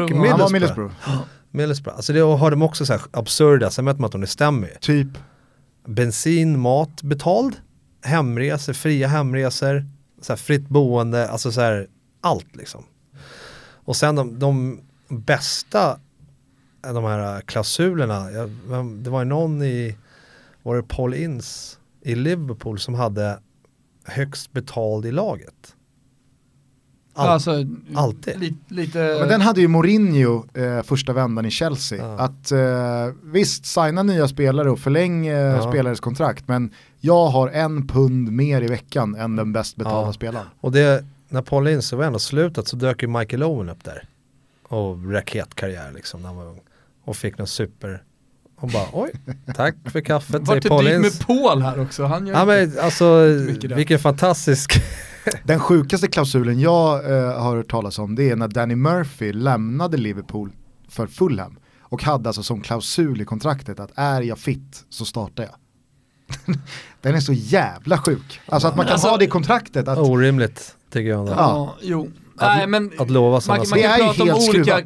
Middlesbrough? Ja, Middlesbrough. Alltså det har de också så här absurda, sen möter man att de stämmer ju. Typ? Bensin, mat, betald, hemresor, fria hemresor, så här fritt boende, alltså så här allt liksom. Och sen de bästa de här klausulerna, det var ju någon var det Paul Ince i Liverpool som hade högst betald i laget. Alltid. Lite... Men den hade ju Mourinho första vändan i Chelsea. Ja. Att visst, signa nya spelare och förläng spelares kontrakt, men jag har 1 pund mer i veckan än den bäst betalda spelaren. Och det... När Paul Ince var ändå slutat så dök ju Michael Owen upp där. och raketkarriär liksom när han var ung. Och fick någon super och bara oj, tack för kaffet. Vart det dyrt med Paul här också? Han gör ja, men, alltså, vilken fantastisk... Den sjukaste klausulen jag har hört talas om, det är när Danny Murphy lämnade Liverpool för Fulham och hade alltså som klausul i kontraktet att är jag fit så startar jag. Den är så jävla sjuk. Alltså att man kan ha det i kontraktet att... Orimligt tycker jag. Jo. Att lova sådana saker. Man kan prata om olika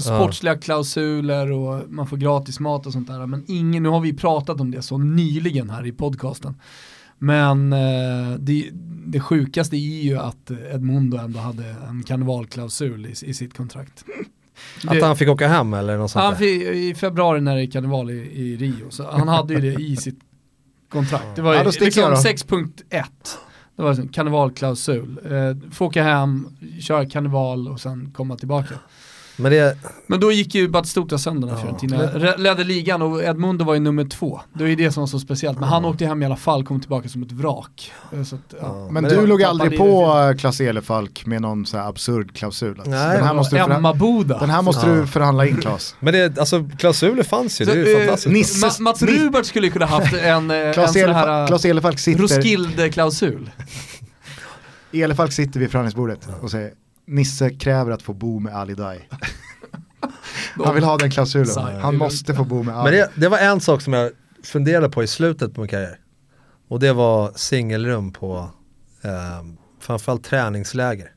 sportsliga klausuler och man får gratis mat och sånt där. Men ingen, nu har vi pratat om det så nyligen här i podcasten. Men det sjukaste är ju att Edmundo ändå hade en karnevalklausul i sitt kontrakt. Att han fick åka hem eller något sånt där? Han fick, i februari när det är karneval i Rio. Så han hade ju det i sitt kontrakt. Det var ju liksom 6.1. Det var en karnevalklausul. Få åka hem, köra karneval och sen komma tillbaka. Men då gick ju Batistuta sönder när Fiorentina ledde ligan och Edmundo var ju nummer 2. Det är ju det som var så speciellt. Men han åkte hem i alla fall, kom tillbaka som ett vrak. Så att, Men du låg aldrig på Klass Elefalk med någon så här absurd klausul. Alltså. Nej, den här måste du förhandla in, Klas. Men det, alltså, klausuler fanns ju, det är ju fantastiskt. Mats Rubert skulle ju kunna haft en sån här Roskilde-klausul. I Elefalk sitter vid förhandlingsbordet och säger Nisse kräver att få bo med Ali Daei. Han vill ha den klausulen. Han måste få bo med Ali. Men det var en sak som jag funderade på i slutet på min karriär. Och det var singelrum på framförallt träningsläger.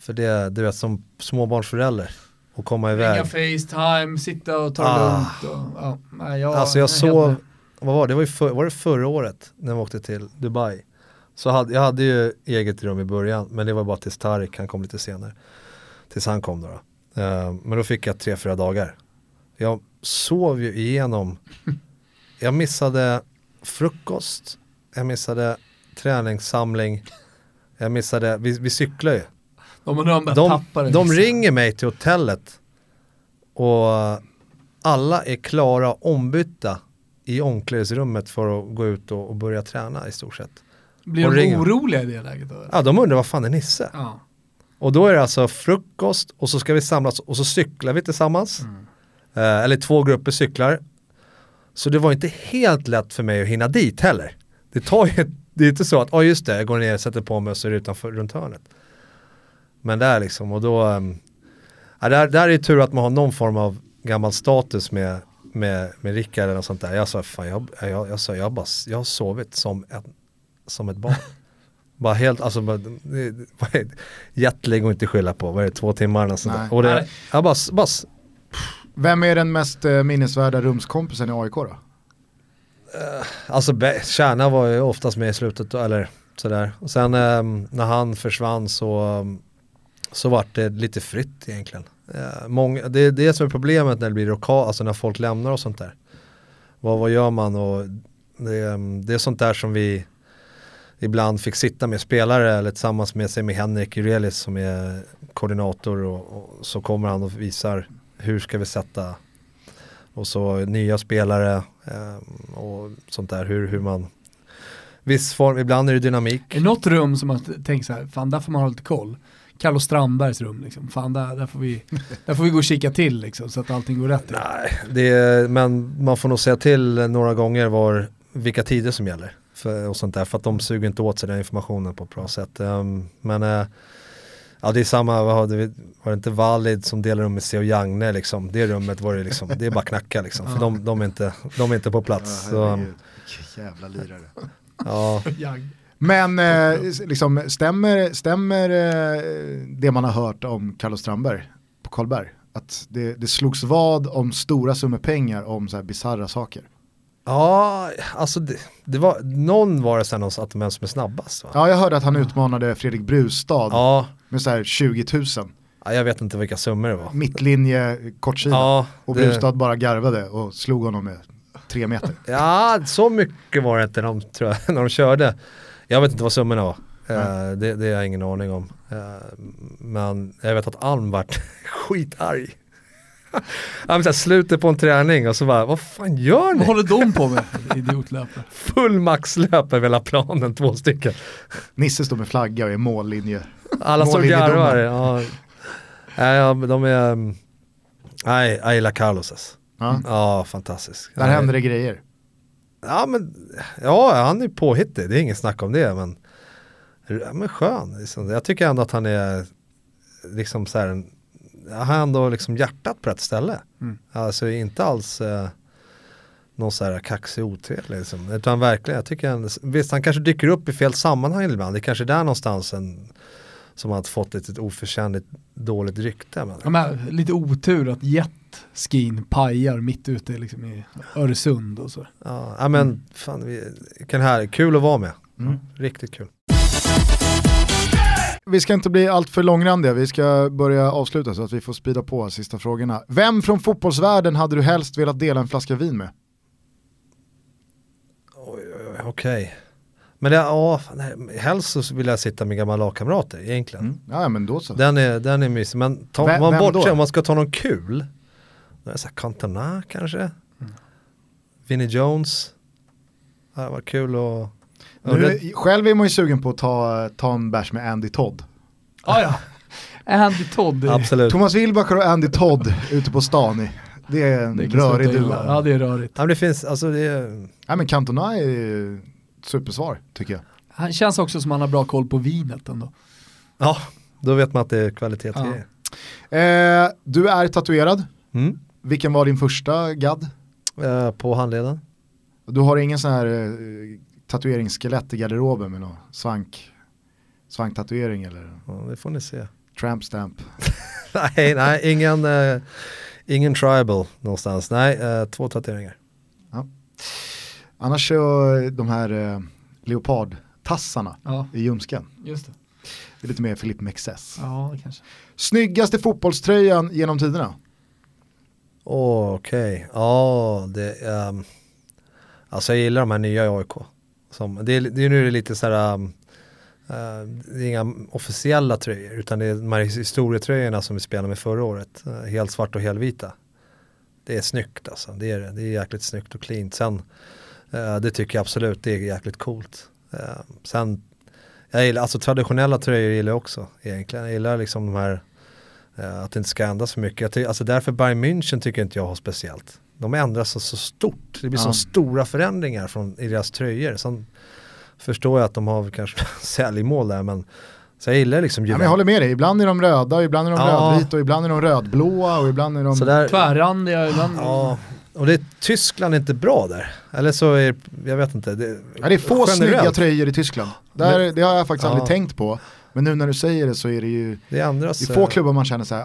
För det, du vet, som småbarnsförälder och komma iväg. Inga FaceTime, sitta och ta lugnt. Alltså jag sov, var det förra året när vi åkte till Dubai? Så jag hade ju eget rum i början, men det var bara tills Tarik, han kom lite senare. Tills han kom då. Men då fick jag 3-4 dagar. Jag sov ju igenom. Jag missade frukost. Jag missade träningssamling. Jag missade, vi cyklar ju. De ringer mig till hotellet. Och alla är klara ombytta i omklädningsrummet för att gå ut och börja träna i stort sett. Blir de oroliga i det läget då? Ja, de undrar vad fan är Nisse? Ja. Och då är det alltså frukost och så ska vi samlas och så cyklar vi tillsammans. Eller 2 grupper cyklar. Så det var inte helt lätt för mig att hinna dit heller. Det är inte så att, just det, jag går ner och sätter på mig och så är det utanför runt hörnet. Men där liksom, och då där är det tur att man har någon form av gammal status med Rickard eller något sånt där. Jag sa, fan, jag har sovit som ett barn. Bara helt, alltså jättelägg och inte skylla på. Var det 2 timmar eller sånt där? Och det, jag bara. Vem är den mest minnesvärda rumskompisen i AIK då? Alltså Tjerna var ju oftast med i slutet eller sådär. Och sen när han försvann så var det lite fritt egentligen. Det är det som är problemet när det blir lokal, alltså när folk lämnar och sånt där. Vad gör man? Och det är sånt där som vi ibland fick sitta med spelare eller tillsammans med sig med Henrik Jurelis som är koordinator och så kommer han och visar hur ska vi sätta och så nya spelare och sånt där hur man viss form, ibland är det dynamik. Är det något rum som man tänker så här, fan där får man ha lite koll. Carlo Strandbergs rum liksom, fan där får vi gå och kika till liksom, så att allting går rätt. Nej, men man får nog säga till några gånger vilka tider som gäller. Och sånt där, för att de suger inte åt sig den informationen på ett bra sätt. Det är samma, var det inte Valid som delar rum med C och Jagne liksom. Det rummet var det liksom, det är bara knacka liksom, för de är inte på plats. Jävla lirare. Ja. Men liksom, stämmer det man har hört om Carlo Strandberg på Karlberg? Att det slogs vad om stora summor pengar om så här bizarra saker? Ja, alltså det var någon var det sen hos att de ens med snabbast, va? Ja, jag hörde att han utmanade Fredrik Brustad med så här 20 000. Ja, jag vet inte vilka summor det var. Mittlinje, kortsida. Ja, och Brustad bara garvade och slog honom med 3 meter. Ja, så mycket var det inte när de körde. Jag vet inte vad summorna var. Det har jag ingen aning om. Men jag vet att Alm vart skitarg. Han så här, slutet på en träning och så bara, vad fan gör ni? Vad håller de på med? Idiotlöpare. Full maxlöp över hela planen, 2 stycken. Nisse står med flagga och är mållinje. Alla står garvar. Ja. Jag gillar Carlos alltså. Ja, fantastiskt. Där händer det grejer. Ja, men ja, han är påhittig. Det är ingen snack om det, men skön liksom. Jag tycker ändå att han är liksom så här han då liksom hjärtat på rätt ställe. Mm. Alltså inte alls någon så här kaxig otrevlig liksom. Utan verkligen, jag tycker han, visst han kanske dyker upp i fel sammanhang ibland. Det kanske är där någonstans som har fått ett oförtjänligt dåligt rykte. Men lite otur att jetskin pajar mitt ute liksom i Öresund och så. Ja, men fan, kul att vara med. Mm. Riktigt kul. Vi ska inte bli allt för långrandiga. Vi ska börja avsluta så att vi får spida på sista frågorna. Vem från fotbollsvärlden hade du helst velat dela en flaska vin med? Okej. Men helst så vill jag sitta med gamla lagkamrater egentligen. Mm. Ja, men då så. Den är mysig. Men man bort sig, om man ska ta någon kul. Då är det så här Cantona kanske. Mm. Vinnie Jones. Det var kul och... Nu, själv är man ju sugen på att ta en bärs med Andy Todd. Ja. Andy Todd. Absolut. Thomas Wilbacher och Andy Todd ute på stan. Det är en rörig duo. Ja, det är rörigt. Ja, men det finns alltså men Cantona är ju supersvar tycker jag. Han känns också som han har bra koll på vinet ändå. Ja, då vet man att det är kvalitet. Ja. Du är tatuerad. Mm. Vilken var din första gadd? På handleden. Du har ingen sån här tatueringsskelett i garderoben med någon svanktatuering eller? Ja, det får ni se. Tramp stamp. nej, ingen tribal någonstans. Nej, 2 tatueringar. Ja. Annars så de här leopardtassarna i ljumsken. Just det. Det är lite mer Philip Mexes. Ja, kanske. Snyggaste fotbollströjan genom tiderna? Okej. Ja, det är... Alltså jag gillar de här nya i AIK. Det är nu lite så här... det är inga officiella tröjor utan det är de här historietröjorna som vi spelade med förra året. Helt svart och helvita. Det är snyggt alltså. Det är jäkligt snyggt och cleant. Sen, det tycker jag absolut, det är jäkligt coolt. Sen, jag gillar, alltså traditionella tröjor gillar jag också egentligen. Jag gillar liksom de här... att det inte ska ändras för mycket. Alltså därför Bayern München tycker inte jag har speciellt. De ändras så stort. Det blir så stora förändringar i deras tröjor. Sen förstår jag att de har kanske säljmål där, men så jag gillar liksom... Ja, men jag håller med dig. Ibland är de röda, ibland är de rödvita och ibland är de rödblåa och ibland är de tvärrandiga. Ibland... Ja, och Tyskland är inte bra där. Eller så är jag vet inte. Det är få snygga tröjor i Tyskland. Det har jag faktiskt aldrig tänkt på. Men nu när du säger det så är det ju... Det ändras. Det är få klubbar man känner så här...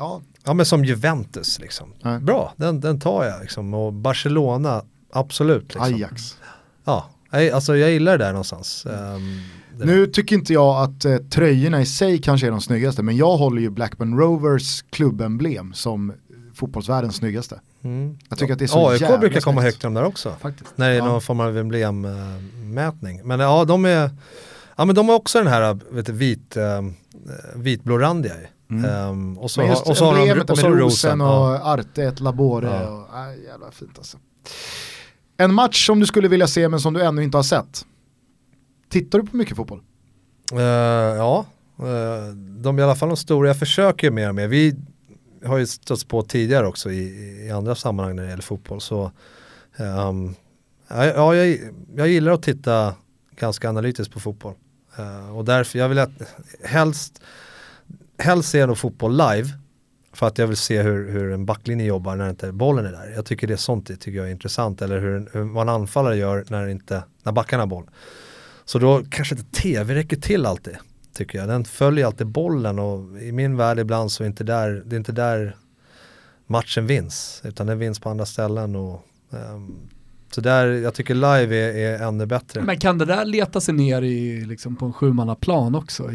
Ja, men som Juventus liksom. Nej. Bra, den tar jag liksom. Och Barcelona, absolut. Liksom. Ajax. Ja, alltså jag gillar det där någonstans. Nu tycker inte jag att tröjorna i sig kanske är de snyggaste. Men jag håller ju Blackburn Rovers klubbenblem som fotbollsvärldens snyggaste. Mm. Jag tycker att det är så AIK brukar snyggt. Komma högt om där också. Faktiskt. När det är någon form av emblemmätning. Men de är... Ja, men de har också den här vitblårandiga. Och så har de rosen och Arte et Labore. Ja. Och, jävla fint alltså. En match som du skulle vilja se men som du ännu inte har sett. Tittar du på mycket fotboll? De är i alla fall de stora. Jag försöker mer och mer. Vi har ju stått på tidigare också i andra sammanhang när det gäller fotboll. Så, jag gillar att titta ganska analytiskt på fotboll. Och därför, jag vill att helst se nog fotboll live för att jag vill se hur en backlinje jobbar när inte bollen är där. Jag tycker det är sånt det tycker jag är intressant. Eller hur man anfallare gör när backarna har boll. Så då kanske inte tv räcker till alltid, tycker jag. Den följer alltid bollen och i min värld ibland så är det inte där matchen vinns. Utan den vinns på andra ställen och... Så där, jag tycker live är ännu bättre. Men kan det där leta sig ner i, liksom, på en 7-mannaplan också?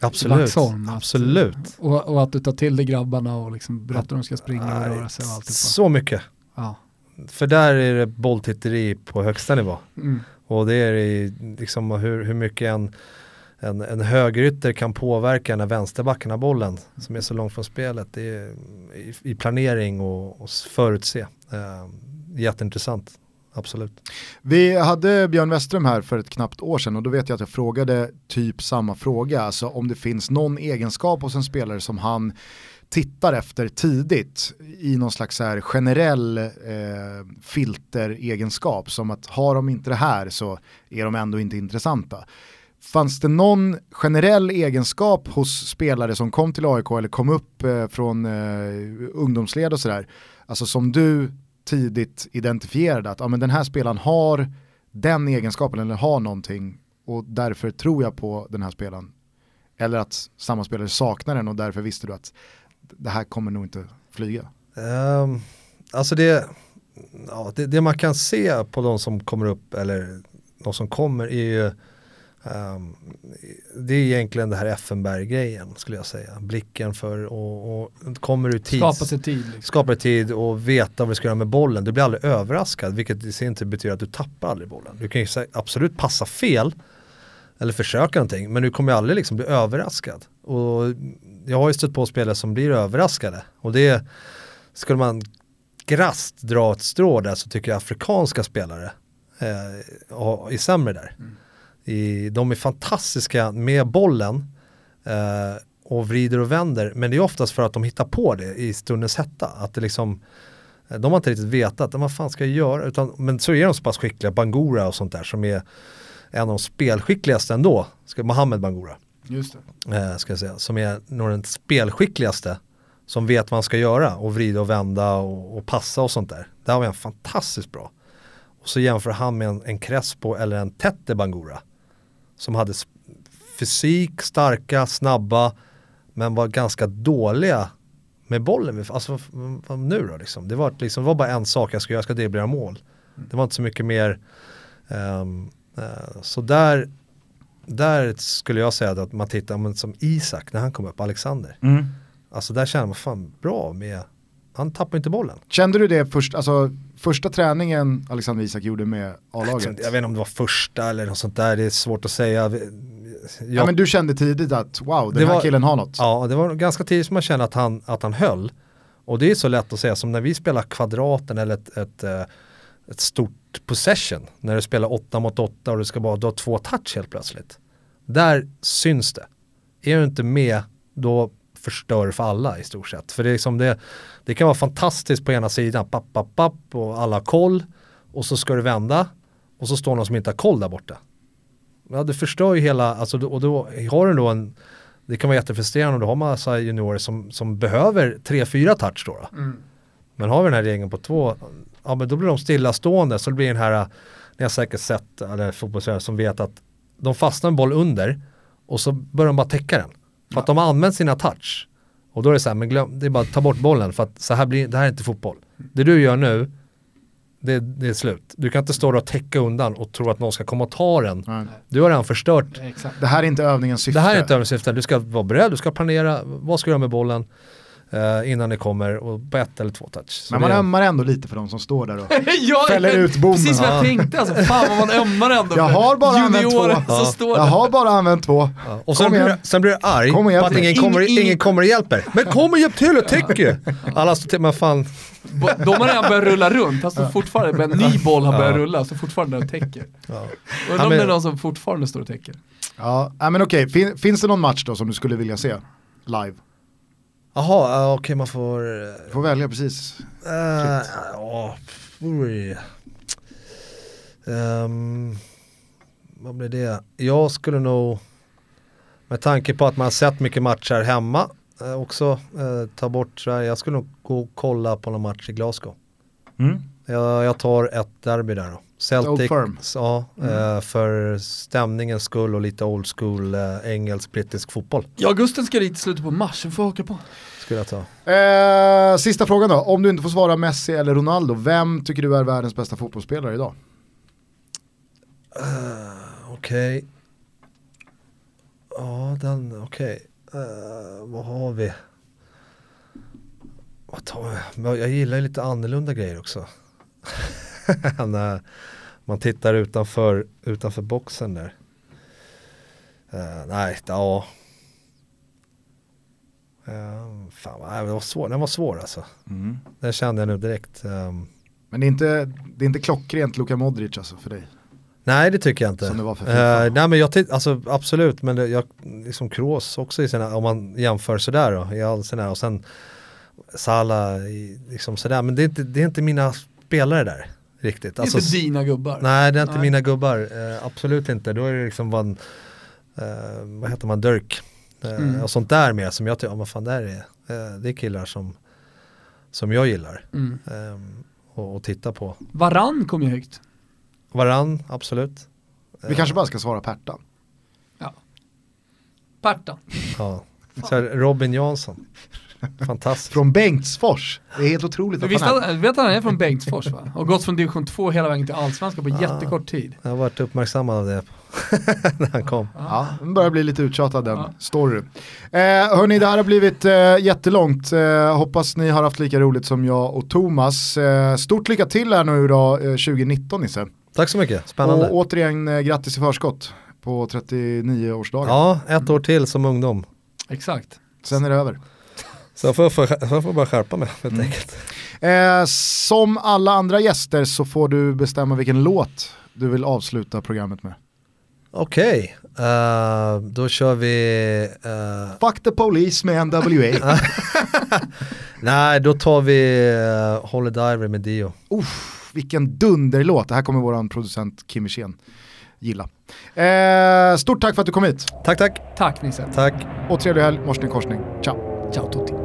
Absolut. Laxholm, absolut. Och att du tar till dig grabbarna och liksom berättar hur de ska springa och röra sig och allt. Så mycket. Ja. För där är det bolltitteri på högsta nivå. Mm. Och det är liksom hur mycket en högerytter kan påverka när vänsterbacken har bollen som är så långt från spelet. Det är i planering och förutse. Jätteintressant. absolut. Vi hade Björn Wesström här för ett knappt år sedan och då vet jag att jag frågade typ samma fråga. Alltså om det finns någon egenskap hos en spelare som han tittar efter tidigt i någon slags här generell filteregenskap, som att har de inte det här så är de ändå inte intressanta. Fanns det någon generell egenskap hos spelare som kom till AIK eller kom upp från ungdomsled och sådär, alltså som du tidigt identifierade att men den här spelaren har den egenskapen eller har någonting och därför tror jag på den här spelaren, eller att samma spelare saknar den och därför visste du att det här kommer nog inte flyga? Alltså det man kan se på de som kommer upp eller de som kommer är ju det är egentligen det här Effenberg-grejen skulle jag säga. Blicken för och kommer ur tid, skapar tid och veta vad du ska göra med bollen. Du blir aldrig överraskad, vilket i sin tur betyder att du tappar aldrig bollen. Du kan ju absolut passa fel eller försöka någonting, men du kommer aldrig liksom bli överraskad. Och jag har ju stött på spelare som blir överraskade, och det skulle man krasst dra ett strå där, så tycker jag afrikanska spelare är sämre där. De är fantastiska med bollen och vrider och vänder, men det är oftast för att de hittar på det i stundens hetta, att det liksom, de har inte riktigt vetat vad fan ska jag göra, men så är de så pass skickliga. Bangura och sånt där, som är en av de spelskickligaste ändå, Mohamed Bangura. Just det. Ska jag säga, som är nog den spelskickligaste, som vet vad man ska göra och vrida och vända och passa och sånt där. Där har vi en fantastiskt bra. Och så jämför han med en Crespo eller en Tete Bangura, som hade fysik, starka, snabba, men var ganska dåliga med bollen. Alltså vad nu då liksom? Det var bara en sak jag skulle göra, jag ska dribbla mål. Det var inte så mycket mer. Så där skulle jag säga att man tittar, men som Isak när han kom upp, Alexander. Mm. Alltså där känner man fan bra med, han tappar inte bollen. Kände du det först, alltså första träningen Alexander Isak gjorde med A-laget? Jag vet inte om det var första eller något sånt där, det är svårt att säga. Ja, men du kände tidigt att wow, den här killen har något. Ja, det var ganska tidigt som man kände att han höll. Och det är så lätt att säga, som när vi spelar kvadraten eller ett stort possession, när du spelar 8 mot 8 och du ska bara ha 2 touch helt plötsligt. Där syns det. Är du inte med, då förstör för alla i stort sett. För det är liksom det kan vara fantastiskt på ena sidan, och alla koll, och så ska du vända och så står någon som inte har koll där borta. Ja, det förstör ju hela, alltså, och då har du då det kan vara jättefrustrerande, och då har man massa juniorer som behöver 3-4 touch då. Mm. Men har vi den här regeln på 2, ja, men då blir de stillastående, så det blir den här, ni har säkert sett eller fotbollsspelare som vet att de fastnar en boll under och så börjar de bara täcka den. För att de har använt sina touch. Och då är det så här, men glöm, det är bara att ta bort bollen, för att det här är inte fotboll. Det du gör nu, det är slut. Du kan inte stå där och täcka undan och tro att någon ska komma och ta den. Nej. Du har redan förstört. Exakt. Det här är inte övningens syfte. Du ska vara beredd, du ska planera. Vad ska du göra med bollen? Innan det kommer, och på 1 eller 2 touch. Men man ömmar ändå lite för de som står där och fäller ut bommen. Precis vad jag tänkte, alltså, fan vad man ömmar ändå. Jag har bara använt 2. Och sen blir du arg på att ingen kommer och hjälper. Men kom och hjälp till och täcker. Alla står till, men fan. De har redan börjat rulla runt, fast de fortfarande med en ny boll har börjat rulla, så fortfarande de täcker. Och de är de som fortfarande står och täcker. Ja, men okej. Finns det någon match då som du skulle vilja se live? Jaha, okej, man får välja precis. Vad blir det? Jag skulle nog, med tanke på att man har sett mycket matcher hemma, också ta bort Sverige. Jag skulle nog gå och kolla på någon match i Glasgow. Mm. Jag tar ett derby där då. Celtic, ja, för stämningens skull och lite old school engelsk-brittisk fotboll. Ja, Gusten ska dit i slutet på mars, så får jag åka på. Skulle jag ta. Sista frågan då. Om du inte får svara Messi eller Ronaldo, vem tycker du är världens bästa fotbollsspelare idag? Okej. Ja, den, okej. Vad har vi? Vad tar jag? Jag gillar lite annorlunda grejer också. När man tittar utanför boxen där. Fan, det var svår. Den var svår alltså. Den kände jag nu direkt. Men det är inte klockrent Luka Modric alltså för dig? Nej, det tycker jag inte. Som det var för FIFA. Nej, men jag alltså absolut, men jag liksom Kroos också i sina, om man jämför så där då, i all sina, och sen Salah liksom sådär, men det är inte mina spelare där riktigt. Alltså, inte dina gubbar. Nej, det är inte mina gubbar. Absolut inte. Då är det liksom vad heter man, Dirk och sånt där med som jag tycker, vad fan där är det är killar som jag gillar. Mm. Och titta på. Varann kom ju högt. Varann, absolut. Vi kanske bara ska svara Pertan. Ja. Pertan. Ja. Så Robin Jansson. Fantastiskt. Från Bengtsfors. Det är helt otroligt. Du vet han är från Bengtsfors, va? Och gått från division 2 hela vägen till allsvenskan på jättekort tid. Jag har varit uppmärksammad av det när han kom. Ja, den börjar bli lite uttjatad den story. Hörni, det här har blivit jättelångt. Hoppas ni har haft lika roligt som jag och Thomas. Stort lycka till här nu då 2019, Nisse. Tack så mycket, spännande. Och återigen grattis i förskott på 39-årsdagen. Ja, ett år till som ungdom. Exakt. Sen är det över. Så jag får bara skärpa mig helt enkelt. Som alla andra gäster så får du bestämma vilken låt du vill avsluta programmet med. Okej, då kör vi... Fuck the Police med NWA. Nej, då tar vi Holiday Ivory med Dio. Uff, vilken dunderlåt. Det här kommer våran producent Kim Chen gilla. Stort tack för att du kom hit. Tack. Tack Nisse. Tack. Och trevlig helg, morsning korsning. Ciao. Ciao tutti.